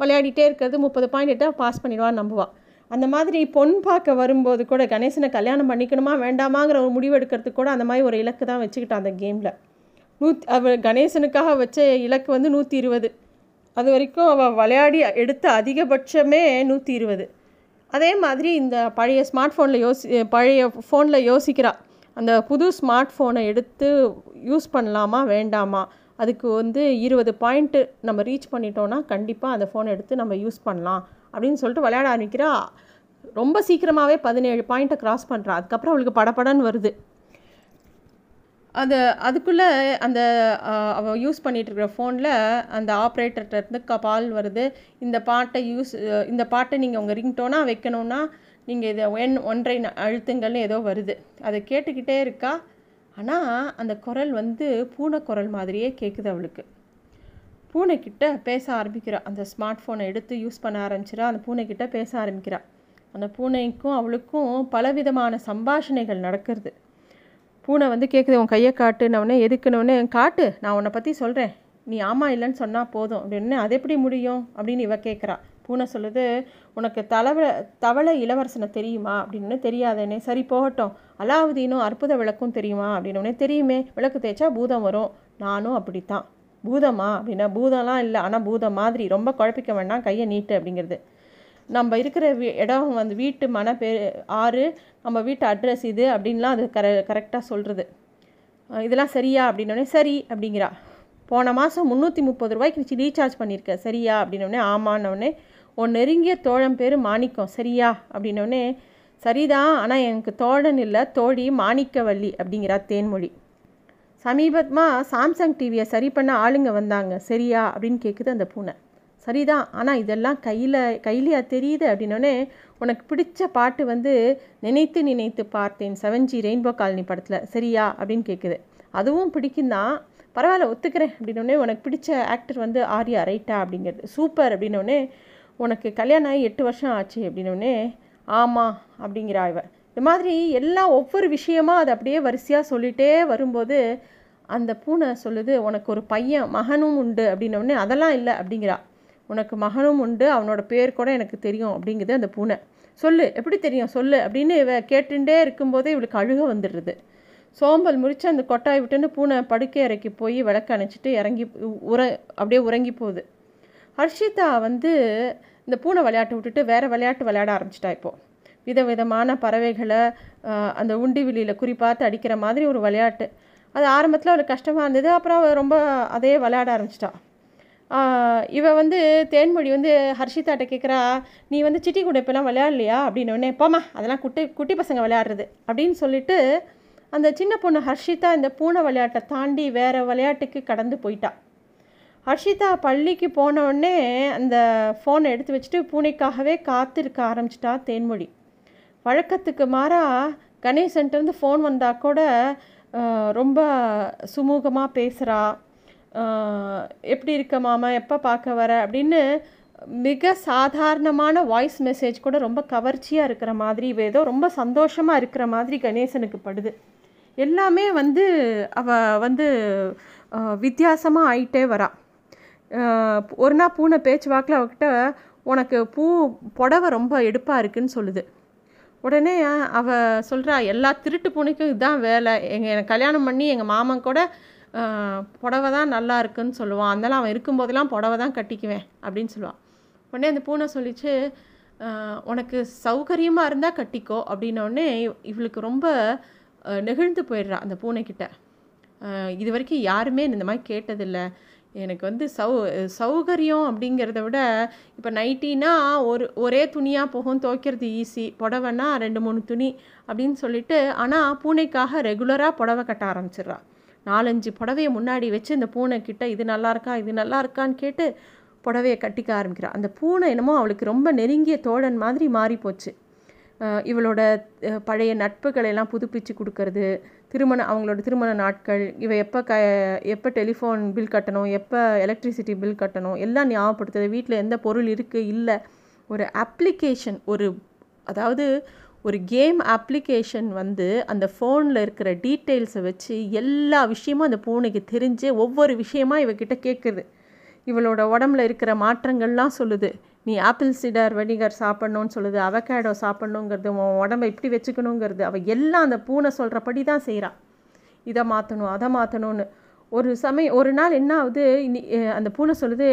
விளையாடிட்டே இருக்கிறது முப்பது பாயிண்ட் எடுத்தால் பாஸ் பண்ணிடுவான்னு நம்புவாள். அந்த மாதிரி பொன் பார்க்க வரும்போது கூட கணேசனை கல்யாணம் பண்ணிக்கணுமா வேண்டாமாங்கிற ஒரு முடிவு எடுக்கிறதுக்கு கூட அந்த மாதிரி ஒரு இலக்கு தான் வச்சுக்கிட்டான் அந்த கேமில். நூற்றி அவள் கணேசனுக்காக வச்ச இலக்கு வந்து நூற்றி இருபது அது வரைக்கும் அவள் விளையாடி எடுத்த அதிகபட்சமே நூற்றி இருபது. அதே மாதிரி இந்த பழைய ஸ்மார்ட் ஃபோனில் யோசி பழைய ஃபோனில் யோசிக்கிறாள், அந்த புது ஸ்மார்ட் ஃபோனை எடுத்து யூஸ் பண்ணலாமா வேண்டாமா, அதுக்கு வந்து இருபது பாயிண்ட்டு நம்ம ரீச் பண்ணிட்டோன்னா கண்டிப்பாக அந்த ஃபோனை எடுத்து நம்ம யூஸ் பண்ணலாம் அப்படின்னு சொல்லிட்டு விளையாட ஆரம்பிக்கிறா. ரொம்ப சீக்கிரமாகவே பதினேழு பாயிண்ட்டை க்ராஸ் பண்ணுறா. அதுக்கப்புறம் அவளுக்கு படப்படன்னு வருது. அது அதுக்குள்ளே அந்த அவள் யூஸ் பண்ணிகிட்ருக்குற ஃபோனில் அந்த ஆப்ரேட்டர்கிட்டருந்து கால் வருது. இந்த பாட்டை யூஸ் இந்த பாட்டை நீங்கள் உங்கள் ரிங்டோனா வைக்கணுன்னா நீங்கள் இதை எண் ஒன்றை அழுத்துங்கள்னு ஏதோ வருது. அதை கேட்டுக்கிட்டே இருக்கா. ஆனால் அந்த குரல் வந்து பூனை குரல் மாதிரியே கேட்குது அவளுக்கு. பூனைக்கிட்ட பேச ஆரம்பிக்கிறா. அந்த ஸ்மார்ட் ஃபோனை எடுத்து யூஸ் பண்ண ஆரம்பிச்சிடா. அந்த பூனைக்கிட்ட பேச ஆரம்பிக்கிறா. அந்த பூனைக்கும் அவளுக்கும் பலவிதமான சம்பாஷணைகள் நடக்கிறது. பூனை வந்து கேட்குது, உன் கையை காட்டுனவுடனே எதுக்குனவுடனே காட்டு, நான் உன்னை பற்றி சொல்கிறேன், நீ ஆமாம் இல்லைன்னு சொன்னால் போதும் அப்படின்னு. அது எப்படி முடியும் அப்படின்னு இவ கேட்குறா. பூனை சொல்லுது, உனக்கு தலவ தவளை இளவரசனை தெரியுமா அப்படின்னு. தெரியாதேனே. சரி போகட்டும், அலாவுதீனும் அற்புத விளக்கும் தெரியுமா அப்படின்னே. தெரியுமே, விளக்கு தேய்ச்சா பூதம் வரும், நானும் அப்படித்தான். பூதமா அப்படின்னா பூதம்லாம் இல்லை, ஆனால் பூதம் மாதிரி. ரொம்ப குழப்பிக்க வேண்டாம், கையை நீட்டு அப்படிங்கிறது. நம்ம இருக்கிற வீ இடம் வந்து வீட்டு மன பேர் ஆறு, நம்ம வீட்டு அட்ரஸ் இது அப்படின்லாம் அது கர கரெக்டாக சொல்கிறது. இதெல்லாம் சரியா அப்படின்னோடனே சரி அப்படிங்கிறா. போன மாதம் முந்நூற்றி முப்பது ரூபாய்க்கு வச்சு ரீசார்ஜ் பண்ணியிருக்கேன் சரியா அப்படின்னோடனே ஆமான்னொடனே. உன் நெருங்கிய தோழன் பேர் மாணிக்கம் சரியா அப்படின்னோடனே சரிதான், ஆனால் எனக்கு தோழன் இல்லை தோழி, மாணிக்கவல்லி அப்படிங்கிறா தேன்மொழி. சமீபமாக சாம்சங் டிவியை சரி பண்ண ஆளுங்க வந்தாங்க சரியா அப்படின்னு கேட்குது அந்த பூனை. சரிதான், ஆனால் இதெல்லாம் கையில் கையிலையா தெரியுது அப்படின்னோடனே உனக்கு பிடிச்ச பாட்டு வந்து நினைத்து நினைத்து பார்த்தேன் செவன்ஜி ரெயின்போ காலனி படத்தில் சரியா அப்படின்னு கேட்குது. அதுவும் பிடிக்கும் தான், பரவாயில்ல ஒத்துக்கிறேன் அப்படின்னோடனே உனக்கு பிடிச்ச ஆக்டர் வந்து ஆர்யா ரைட்டா அப்படிங்கிறது. சூப்பர் அப்படின்னோடனே உனக்கு கல்யாணம் ஆகி எட்டு வருஷம் ஆச்சு அப்படின்னோடனே ஆமாம் அப்படிங்கிறா இவ. இந்த மாதிரி எல்லாம் ஒவ்வொரு விஷயமாக அது அப்படியே வரிசையாக சொல்லிகிட்டே வரும்போது அந்த பூனை சொல்லுது, உனக்கு ஒரு பையன் மகனும் உண்டு அப்படின்னோடனே அதெல்லாம் இல்லை அப்படிங்கிறா. உனக்கு மகனும் உண்டு, அவனோட பேர் கூட எனக்கு தெரியும் அப்படிங்குது அந்த பூனை. சொல்லு, எப்படி தெரியும் சொல்லு அப்படின்னு இவ கேட்டுகிட்டே இருக்கும்போதே இவளுக்கு அழுக வந்துடுறது. சோம்பல் முறித்து அந்த கொட்டாய் விட்டுன்னு பூனை படுக்கை இறக்கி போய் விளக்கு அணைச்சிட்டு இறங்கி உற அப்படியே உறங்கி போகுது. ஹர்ஷிதா வந்து இந்த பூனை விளையாட்டு விட்டுட்டு வேறு விளையாட்டு விளையாட ஆரம்பிச்சிட்டா. இப்போது விதவிதமான பறவைகளை அந்த உண்டி வில்லியில் குறிப்பாத்து அடிக்கிற மாதிரி ஒரு விளையாட்டு. அது ஆரம்பத்தில் அவளுக்கு கஷ்டமாக இருந்தது, அப்புறம் ரொம்ப அதே விளையாட ஆரம்பிச்சிட்டா. இவ வந்து தேன்மொழி வந்து ஹர்ஷிதாட்ட கேட்குறா, நீ வந்து சிட்டி கூட இப்போலாம் விளையாடலையா அப்படின்னோடனே. போமா அதெல்லாம் குட்டி குட்டி பசங்க விளையாடுறது அப்படின்னு சொல்லிட்டு அந்த சின்ன பொண்ணு ஹர்ஷிதா இந்த பூனை விளையாட்டை தாண்டி வேறு விளையாட்டுக்கு கடந்து போயிட்டா. ஹர்ஷிதா பள்ளிக்கு போனவுடனே அந்த ஃபோனை எடுத்து வச்சுட்டு பூனைக்காகவே காத்திருக்க ஆரம்பிச்சிட்டா தேன்மொழி. வழக்கத்துக்கு மாறாக கணேசன்ட்டேருந்து ஃபோன் வந்தால் கூட ரொம்ப சுமூகமாக பேசுகிறா. எப்படி இருக்க மாமா, எப்போ பார்க்க வர அப்படின்னு மிக சாதாரணமான வாய்ஸ் மெசேஜ் கூட ரொம்ப கவர்ச்சியாக இருக்கிற மாதிரி, ஏதோ ரொம்ப சந்தோஷமாக இருக்கிற மாதிரி கணேசனுக்கு படுது. எல்லாமே வந்து அவள் வந்து வித்தியாசமாக ஆகிட்டே வரா. ஒரு நாள் பூனை பேச்சு வாக்கில் அவகிட்ட உனக்கு பூ புடவை ரொம்ப எடுப்பாக இருக்குன்னு சொல்லுது. உடனே அவள் சொல்கிறா, எல்லா திருட்டு பூனைக்கும் இதுதான் வேலை, எங்கள் கல்யாணம் பண்ணி எங்கள் மாமன் கூட புடவை தான் நல்லா இருக்குன்னு சொல்லுவான், அதனால் அவன் இருக்கும்போதெல்லாம் புடவை தான் கட்டிக்குவேன் அப்படின்னு சொல்லுவான். உடனே அந்த பூனை சொல்லிச்சு, உனக்கு சௌகரியமாக இருந்தால் கட்டிக்கோ அப்படின்னோடனே இவளுக்கு ரொம்ப நெகிழ்ந்து போயிடுறா அந்த பூனைக்கிட்ட. இது வரைக்கும் யாருமே இந்த மாதிரி கேட்டதில்லை, எனக்கு வந்து சௌ சௌகரியம் அப்படிங்கிறத விட இப்போ நைட்டினா ஒரு ஒரே துணியாக போகும், துவைக்கிறது ஈஸி, புடவைன்னா ரெண்டு மூணு துணி அப்படின்னு சொல்லிட்டு, ஆனால் பூனைக்காக ரெகுலராக புடவை கட்ட ஆரம்பிச்சிடுறா. நாலஞ்சு புடவையை முன்னாடி வச்சு இந்த பூனை கிட்ட இது நல்லா இருக்கா இது நல்லா இருக்கான்னு கேட்டு புடவையை கட்டிக்க ஆரம்பிக்கிறாள். அந்த பூனை என்னமோ அவளுக்கு ரொம்ப நெருங்கிய தோழன் மாதிரி மாறிப்போச்சு. இவளோட பழைய நட்புகளெல்லாம் புதுப்பிச்சு கொடுக்கறது, திருமண அவங்களோட திருமண நாட்கள், இவ எப்போ க எப்போ டெலிஃபோன் பில் கட்டணும், எப்போ எலக்ட்ரிசிட்டி பில் கட்டணும் எல்லாம் ஞாபகப்படுத்துறது. வீட்டில் எந்த பொருள் இருக்குது இல்லை, ஒரு அப்ளிகேஷன், ஒரு அதாவது ஒரு கேம் அப்ளிகேஷன் வந்து அந்த ஃபோனில் இருக்கிற டீட்டெயில்ஸை வச்சு எல்லா விஷயமும் அந்த பூனைக்கு தெரிஞ்சு ஒவ்வொரு விஷயமா இவகிட்ட கேட்குறது. இவளோட உடம்புல இருக்கிற மாற்றங்கள்லாம் சொல்லுது. நீ ஆப்பிள் சீடர் வினிகர் சாப்பிட்ணுன்னு சொல்லுது, அவகேடோ சாப்பிட்ணுங்கிறது, உன் உடம்பை இப்படி வச்சுக்கணுங்கிறது. அவள் எல்லாம் அந்த பூனை சொல்கிறபடி தான் செய்கிறான். இதை மாற்றணும் அதை மாற்றணும்னு. ஒரு சமயம் ஒரு நாள் என்ன ஆகுது, இனி அந்த பூனை சொல்லுது,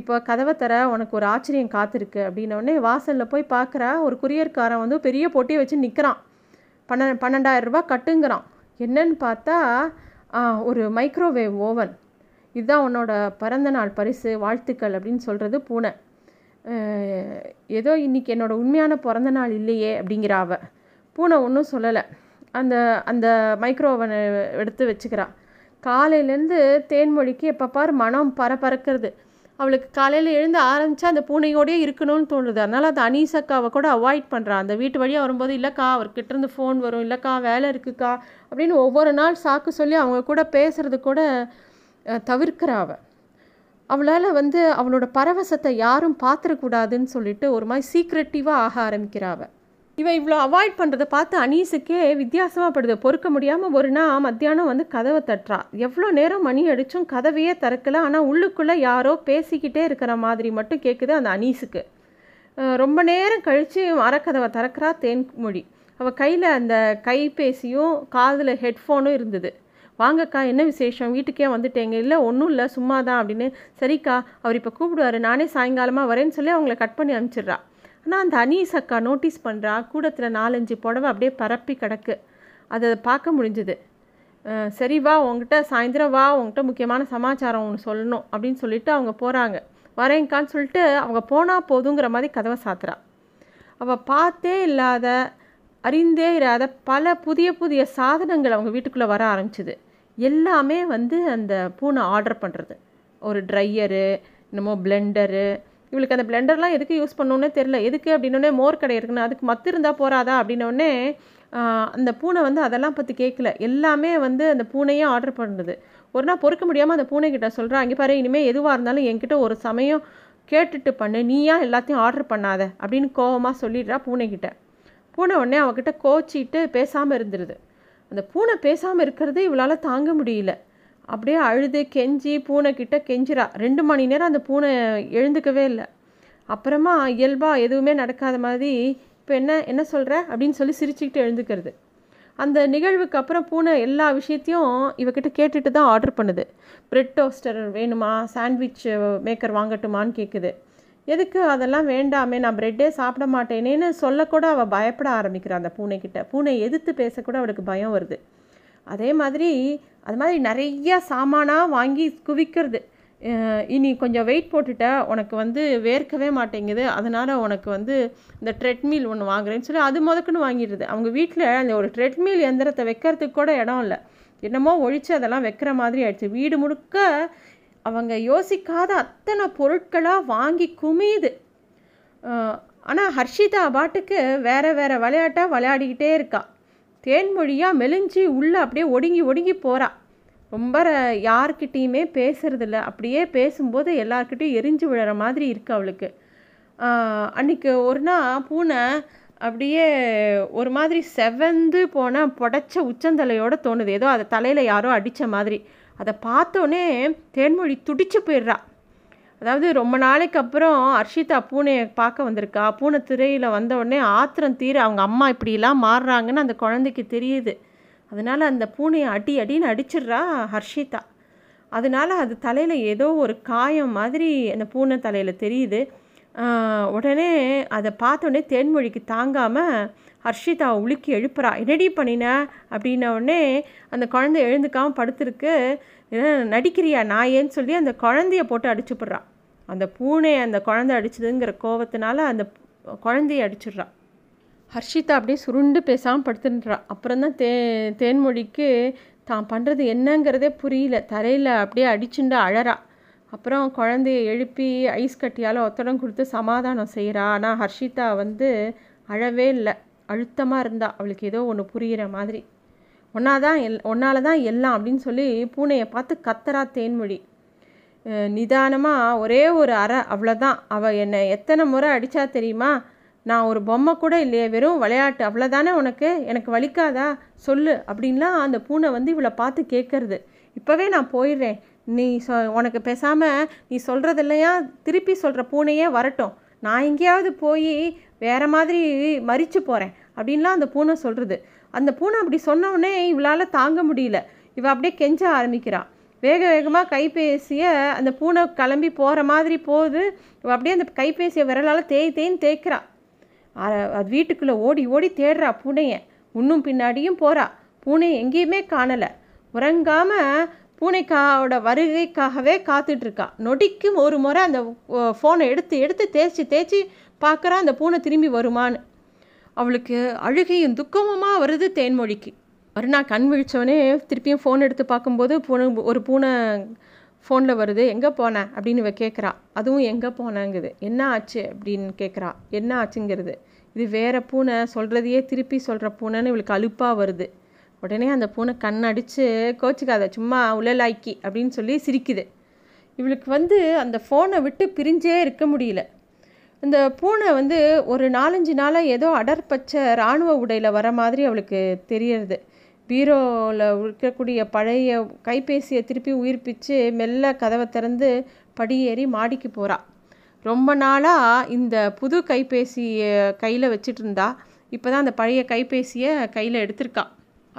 இப்போ கதவை தர உனக்கு ஒரு ஆச்சரியம் காத்திருக்கு அப்படின்னோடனே வாசலில் போய் பார்க்குற ஒரு குரியர்காரன் வந்து பெரிய போட்டியை வச்சு நிற்கிறான். பன்ன பன்னெண்டாயிரம் ரூபா கட்டுங்கிறான். என்னன்னு பார்த்தா ஒரு மைக்ரோவேவ் ஓவன். இதுதான் உன்னோட பிறந்தநாள் பரிசு, வாழ்த்துக்கள் அப்படின்னு சொல்கிறது பூனை. ஏதோ இன்றைக்கி என்னோடய உண்மையான பிறந்த நாள் இல்லையே அப்படிங்கிற அவ. பூனை ஒன்றும் சொல்லலை. அந்த அந்த மைக்ரோவனை எடுத்து வச்சுக்கிறாள். காலையிலேருந்து தேன்மொழிக்கு எப்போ பார் மனம் பரபரக்கிறது. அவளுக்கு காலையில் எழுந்து ஆரம்பித்தா அந்த பூனையோடையே இருக்கணும்னு தோணுது. அதனால் அந்த அனீசக்காவை கூட அவாய்ட் பண்ணுறான். அந்த வீட்டு வழியாக வரும்போது இல்லைக்கா அவர்கிட்டருந்து ஃபோன் வரும், இல்லைக்கா வேலை இருக்குக்கா அப்படின்னு ஒவ்வொரு நாள் சாக்கு சொல்லி அவங்க கூட பேசுகிறது கூட தவிர்க்கிற அவ. அவளால் வந்து அவளோட பரவசத்தை யாரும் பார்த்துடக்கூடாதுன்னு சொல்லிட்டு ஒரு மாதிரி சீக்ரெட்டிவாக ஆக ஆரம்பிக்கிறாள். இவன் இவ்வளோ அவாய்ட் பண்ணுறதை பார்த்து அனீஸுக்கே வித்தியாசமாகப்படுது. பொறுக்க முடியாமல் ஒரு நாள் மத்தியானம் வந்து கதவை தட்டுறா. எவ்வளோ நேரம் மணி அடித்தும் கதவையே திறக்கலை. ஆனால் உள்ளுக்குள்ளே யாரோ பேசிக்கிட்டே இருக்கிற மாதிரி மட்டும் கேட்குது அந்த அனீஸுக்கு. ரொம்ப நேரம் கழித்து மரக்கதவை திறக்கிறா தேன்மொழி. அவள் கையில் அந்த கைபேசியும் காதில் ஹெட்ஃபோனும் இருந்தது. வாங்கக்கா, என்ன விசேஷம், வீட்டுக்கே வந்துட்டேங்க. இல்லை ஒன்றும் இல்லை, சும்மா தான் அப்படின்னு. சரிக்கா, அவர் இப்போ கூப்பிடுவார், நானே சாயங்காலமாக வரேன்னு சொல்லி அவங்கள கட் பண்ணி அனுப்பிச்சிட்றா. ஆனால் அந்த அனீஸ் அக்கா நோட்டீஸ் பண்ணுறா, கூடத்தில் நாலஞ்சு புடவை அப்படியே பரப்பி கிடக்கு. அதை பார்க்க முடிஞ்சுது. சரி வா, உங்ககிட்ட சாயந்தரம் வா, உங்ககிட்ட முக்கியமான சமாச்சாரம் ஒன்று சொல்லணும் அப்படின்னு சொல்லிட்டு அவங்க போகிறாங்க. வரேங்கான்னு சொல்லிட்டு அவங்க போனால் போதுங்கிற மாதிரி கதவை சாத்துறா. அவள் பார்த்தே இல்லாத அறிந்தே இல்லாத பல புதிய புதிய சாதனங்கள் அவங்க வீட்டுக்குள்ளே வர ஆரம்பிச்சிது. எல்லாமே வந்து அந்த பூனை ஆர்டர் பண்ணுறது. ஒரு ட்ரையரு, என்னமோ பிளெண்டரு. இவளுக்கு அந்த பிளெண்டர்லாம் எதுக்கு யூஸ் பண்ணணுன்னே தெரில. எதுக்கு அப்படின்னோடனே மோர் கடை இருக்குன்னு அதுக்கு மத்து இருந்தால் போகிறாதா அப்படின்னோடனே அந்த பூனை வந்து அதெல்லாம் பற்றி கேட்கல. எல்லாமே வந்து அந்த பூனையே ஆர்டர் பண்ணுறது. ஒரு நாள் பொறுக்க முடியாமல் அந்த பூனைக்கிட்ட சொல்கிறா, அங்கே பாரு, இனிமேல் எதுவாக இருந்தாலும் என்கிட்ட ஒரு சமயம் கேட்டுட்டு பண்ணு, நீயா எல்லாத்தையும் ஆர்டர் பண்ணாத அப்படின்னு கோவமாக சொல்லிடுறா பூனைக்கிட்ட. பூனை உடனே அவகிட்ட கோச்சிட்டு பேசாமல் இருந்துடுது. அந்த பூனை பேசாமல் இருக்கிறது இவளால் தாங்க முடியல. அப்படியே அழுது கெஞ்சி பூனைக்கிட்ட கெஞ்சிரா. ரெண்டு மணி நேரம் அந்த பூனை எழுந்துக்கவே இல்லை. அப்புறமா இயல்பாக எதுவுமே நடக்காத மாதிரி இப்போ என்ன என்ன சொல்கிற அப்படின்னு சொல்லி சிரிச்சுக்கிட்டு எழுந்துக்கிறது. அந்த நிகழ்வுக்கு அப்புறம் பூனை எல்லா விஷயத்தையும் இவகிட்ட கேட்டுட்டு தான் ஆர்டர் பண்ணுது. பிரெட் டோஸ்டர் வேணுமா, சாண்ட்விச் மேக்கர் வாங்கட்டுமான்னு கேட்குது. எதுக்கு அதெல்லாம் வேண்டாமே, நான் பிரெட்டே சாப்பிட மாட்டேனேன்னு சொல்லக்கூட அவள் பயப்பட ஆரம்பிக்கிறான் அந்த பூனைக்கிட்ட. பூனை எதிர்த்து பேசக்கூட அவளுக்கு பயம் வருது. அதே மாதிரி அது மாதிரி நிறைய சாமானாக வாங்கி குவிக்கிறது. இனி கொஞ்சம் வெயிட் போட்டுட்ட, உனக்கு வந்து வேர்க்கவே மாட்டேங்குது, அதனால் உனக்கு வந்து இந்த ட்ரெட்மில் ஒன்று வாங்குறேன்னு சொல்லி அது முதக்குன்னு வாங்கிடுது. அவங்க வீட்டில் அந்த ஒரு ட்ரெட்மில் எந்திரத்தை வைக்கிறதுக்கு கூட இடம் இல்லை. என்னமோ ஒழித்து அதெல்லாம் வைக்கிற மாதிரி ஆயிடுச்சு. வீடு முழுக்க அவங்க யோசிக்காத அத்தனை பொருட்களாக வாங்கி குமியுது. ஆனால் ஹர்ஷிதா பாட்டுக்கு வேறு வேறு விளையாட்டாக விளையாடிக்கிட்டே இருக்கா. தேன்மொழியாக மெலிஞ்சு உள்ளே அப்படியே ஒடுங்கி ஒடுங்கி போகிறா. ரொம்ப யார்கிட்டையுமே பேசுறதில்ல. அப்படியே பேசும்போது எல்லார்கிட்டையும் எரிஞ்சு விழுற மாதிரி இருக்குது அவளுக்கு. அன்றைக்கி ஒரு நாள் பூனை அப்படியே ஒரு மாதிரி செவந்து போன புடச்ச உச்சந்தலையோடு தோணுது. ஏதோ அதை தலையில் யாரோ அடித்த மாதிரி. அதை பார்த்தோன்னே தேன்மொழி துடிச்சு போயிடுறா. அதாவது ரொம்ப நாளைக்கு அப்புறம் அர்ஷிதா பூனையை பார்க்க வந்திருக்கா. பூனை திரையில் வந்தவுடனே ஆத்திரம் தீர அவங்க அம்மா இப்படிலாம் மாறுறாங்கன்னு அந்த குழந்தைக்கு தெரியுது. அதனால அந்த பூனையை அடி அடின்னு அடிச்சிடுறா ஹர்ஷிதா. அதனால அது தலையில் ஏதோ ஒரு காயம் மாதிரி அந்த பூனை தலையில் தெரியுது. உடனே அதை பார்த்தோடனே தேன்மொழிக்கு தாங்காமல் ஹர்ஷிதா உலுக்கி எழுப்புறா. என்னடி பண்ணின அப்படின்ன உடனே அந்த குழந்தை எழுந்துக்காமல் படுத்துருக்கு. நடிக்கிறியா நான் ஏன்னு சொல்லி அந்த குழந்தைய போட்டு அடிச்சுப்படுறான். அந்த பூனையை அந்த குழந்தை அடிச்சதுங்கிற கோபத்தினால அந்த குழந்தையை அடிச்சிடுறான். ஹர்ஷிதா அப்படியே சுருண்டு பேசாமல் படுத்துன்றான். அப்புறம்தான் தே தேன்மொழிக்கு தான் பண்ணுறது என்னங்கிறதே புரியல. தரையில் அப்படியே அடிச்சுண்டு அழறா. அப்புறம் குழந்தைய எழுப்பி ஐஸ் கட்டியால் ஒத்தடம் கொடுத்து சமாதானம் செய்கிறா. ஆனால் ஹர்ஷிதா வந்து அழவே இல்லை, அழுத்தமாக இருந்தா. அவளுக்கு ஏதோ ஒன்று புரிகிற மாதிரி. ஒன்னாதான் எல் ஒன்னால் தான் எல்லாம் அப்படின்னு சொல்லி பூனையை பார்த்து கத்துறா தேன்மொழி. நிதானமாக ஒரே ஒரு அறை, அவ்வளோதான். அவள் என்னை எத்தனை முறை அடித்தா தெரியுமா? நான் ஒரு பொம்மை கூட இல்லையே, வெறும் விளையாட்டு, அவ்வளோதானே உனக்கு? எனக்கு வலிக்காதா சொல்லு அப்படின்லாம் அந்த பூனை வந்து இவளை பார்த்து கேட்கறது. இப்போவே நான் போயிடுறேன், நீ சொ உனக்கு பேசாமல் நீ சொல்கிறது இல்லையா, திருப்பி சொல்கிற பூனையே வரட்டும், நான் எங்கேயாவது போய் வேறு மாதிரி மறித்து போகிறேன் அப்படின்லாம் அந்த பூனை சொல்கிறது. அந்த பூனை அப்படி சொன்னோடனே இவளால் தாங்க முடியல. இவள் அப்படியே கெஞ்ச ஆரம்பிக்கிறாள். வேக வேகமாக கைபேசியை, அந்த பூனை கிளம்பி போகிற மாதிரி போகுது. இவள் அப்படியே அந்த கைபேசியை விரலால் தேய் தேய்ன்னு தேய்க்கிறா. அது வீட்டுக்குள்ளே ஓடி ஓடி தேடுறா பூனையை. இன்னும் பின்னாடியும் போகிறா. பூனை எங்கேயுமே காணலை. உறங்காமல் பூனைக்காவோட வருகைக்காகவே காத்துட்ருக்கா. நொடிக்கும் ஒரு முறை அந்த ஃபோனை எடுத்து எடுத்து தேய்ச்சி தேய்ச்சி பார்க்குறா அந்த பூனை திரும்பி வருமானு. அவளுக்கு அழுகையும் துக்கமுமாக வருது தேன்மொழிக்கு. மறுநாள் கண் விழிச்சவனே திருப்பியும் ஃபோன் எடுத்து பார்க்கும்போது பூனை, ஒரு பூனை ஃபோனில் வருது. எங்கே போனேன் அப்படின்னு இவ கேட்குறா. அதுவும் எங்கே போனேங்குது. என்ன ஆச்சு அப்படின்னு கேட்குறா. என்ன ஆச்சுங்கிறது இது வேறு பூனை, சொல்கிறதையே திருப்பி சொல்கிற பூனைன்னு இவளுக்கு அலுப்பாக வருது. உடனே அந்த பூனை கண்ணடிச்சு கோச்சிக்காத, சும்மா உலலாய்க்கி அப்படின்னு சொல்லி சிரிக்குது. இவளுக்கு வந்து அந்த ஃபோனை விட்டு பிரிஞ்சே இருக்க முடியல. இந்த பூனை வந்து ஒரு நாலஞ்சு நாளாக ஏதோ அடர்பச்சை இராணுவ உடையில் வர மாதிரி அவளுக்கு தெரியறது. பீரோவில் இருக்கக்கூடிய பழைய கைபேசியை திருப்பி உயிர்ப்பிச்சு மெல்ல கதவை திறந்து படியேறி மாடிக்கு போகிறாள். ரொம்ப நாளாக இந்த புது கைபேசியை கையில் வச்சுட்டு இருந்தா. இப்போ தான் அந்த பழைய கைபேசியை கையில் எடுத்திருக்கா.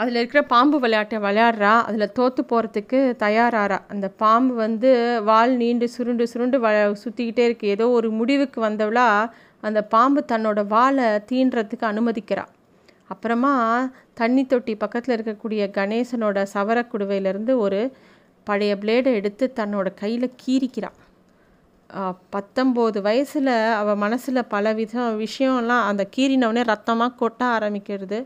அதில் இருக்கிற பாம்பு விளையாட்டை விளையாடுறா. அதில் தோற்று போகிறதுக்கு தயாராகிறா. அந்த பாம்பு வந்து வால் நீண்டு சுருண்டு சுருண்டு வ சுற்றிக்கிட்டே இருக்குது. ஏதோ ஒரு முடிவுக்கு வந்தவளா அந்த பாம்பு தன்னோட வாலை தீண்டுறதுக்கு அனுமதிக்கிறா. அப்புறமா தண்ணி தொட்டி பக்கத்தில் இருக்கக்கூடிய கணேசனோட சவரக்குடுவையிலேருந்து ஒரு பழைய பிளேடை எடுத்து தன்னோட கையில் கீறிக்கிறா. பத்தொம்போது வயசில் அவள் மனசில் பல வித விஷயம்லாம் அந்த கீறினவுடனே ரத்தமாக கொட்ட ஆரம்பிக்கிறது.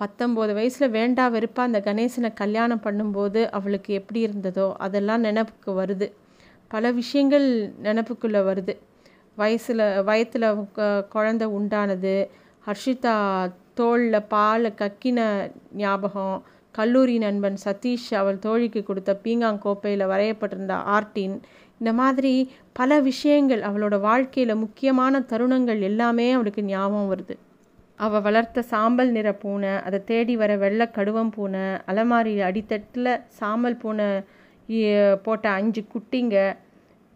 பத்தொம்போது வயசில் வேண்டா வெறுப்பாக அந்த கணேசனை கல்யாணம் பண்ணும்போது அவளுக்கு எப்படி இருந்ததோ அதெல்லாம் நினப்புக்கு வருது. பல விஷயங்கள் நினப்புக்குள்ளே வருது. வயசில் வயத்தில் குழந்தை உண்டானது, ஹர்ஷிதா தோளில் பால் கக்கின ஞாபகம், கல்லூரி நண்பன் சதீஷ் அவள் தோழிக்கு கொடுத்த பீங்காங் கோப்பையில் வரையப்பட்டிருந்த ஆர்டின், இந்த மாதிரி பல விஷயங்கள் அவளோட வாழ்க்கையில் முக்கியமான தருணங்கள் எல்லாமே அவளுக்கு ஞாபகம் வருது. அவள் வளர்த்த சாம்பல் நிற பூனை, அதை தேடி வர வெள்ளை கடுவம் பூனை, அலமாரியில் அடித்தட்டில் சாம்பல் பூனை போட்ட அஞ்சு குட்டிங்க,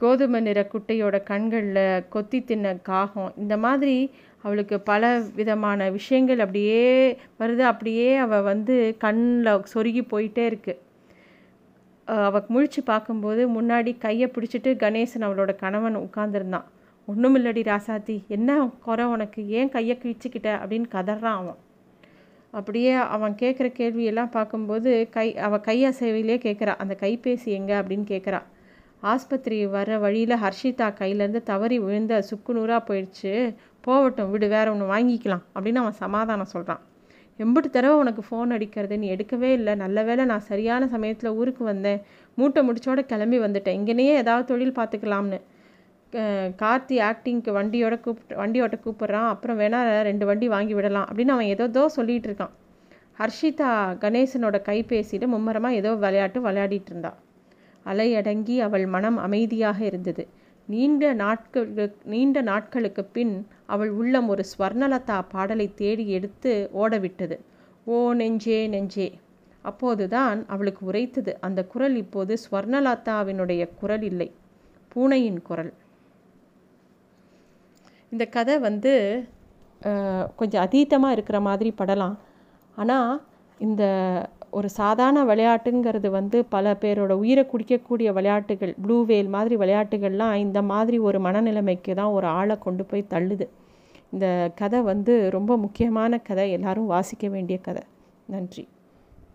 கோதுமை நிற குட்டையோட கண்களில் கொத்தி தின்ன காகம், இந்த மாதிரி அவளுக்கு பல விதமான விஷயங்கள் அப்படியே வருது. அப்படியே அவள் வந்து கண்ணில் சொருகி போயிட்டே இருக்கு. அவள் முழிச்சு பார்க்கும்போது முன்னாடி கையை பிடிச்சிட்டு கணேசன் அவளோட கணவன் உட்கார்ந்துருந்தான். ஒன்றும் இல்லடி ராசாத்தி, என்ன குறை உனக்கு, ஏன் கையை கிழிச்சிக்கிட்ட அப்படின்னு கதறான் அவன். அப்படியே அவன் கேட்குற கேள்வியெல்லாம் பார்க்கும்போது கை அவள் கையை சேவையிலே கேட்குறா. அந்த கைபேசி எங்கே அப்படின்னு கேட்குறா. ஆஸ்பத்திரி வர வழியில் ஹர்ஷிதா கையிலேருந்து தவறி விழுந்த சுக்குநூறாக போயிடுச்சு, போகட்டும் விடு, வேற ஒன்று வாங்கிக்கலாம் அப்படின்னு அவன் சமாதானம் சொல்கிறான். எம்பிட்டு தடவை உனக்கு ஃபோன் அடிக்கிறது, நீ எடுக்கவே இல்லை, நல்ல வேளை நான் சரியான சமயத்தில் ஊருக்கு வந்தேன், மூட்டை முடிச்சோட கிளம்பி வந்துட்டேன், இங்கேனையே ஏதாவது தொழில் பார்த்துக்கலாம்னு. கார்த்தி ஆக்டிங்க்கு வண்டியோட கூப்பிட்டு வண்டியோட்ட கூப்பிட்றான். அப்புறம் வேணா ரெண்டு வண்டி வாங்கி விடலாம் அப்படின்னு அவன் ஏதோதோ சொல்லிகிட்டு இருக்கான். ஹர்ஷிதா கணேசனோட கைபேசியில் மும்மரமாக ஏதோ விளையாட்டு விளையாடிட்டு இருந்தா. அலையடங்கி அவள் மனம் அமைதியாக இருந்தது. நீண்ட நாட்களுக்கு நீண்ட நாட்களுக்கு பின் அவள் உள்ளம் ஒரு ஸ்வர்ணலதா பாடலை தேடி எடுத்து ஓடவிட்டது. ஓ நெஞ்சே நெஞ்சே, அப்போதுதான் அவளுக்கு உரைத்தது. அந்த குரல் இப்போது ஸ்வர்ணலதாவினுடைய குரல் இல்லை, பூனையின் குரல். இந்த கதை வந்து கொஞ்சம் அதீதமாக இருக்கிற மாதிரி படலாம். ஆனால் இந்த ஒரு சாதாரண விளையாட்டுங்கிறது வந்து பல பேரோட உயிரை குடிக்கக்கூடிய விளையாட்டுகள், ப்ளூ வேல் மாதிரி விளையாட்டுகள்லாம் இந்த மாதிரி ஒரு மனநிலைமைக்கு தான் ஒரு ஆளை கொண்டு போய் தள்ளுது. இந்த கதை வந்து ரொம்ப முக்கியமான கதை, எல்லாரும் வாசிக்க வேண்டிய கதை. நன்றி.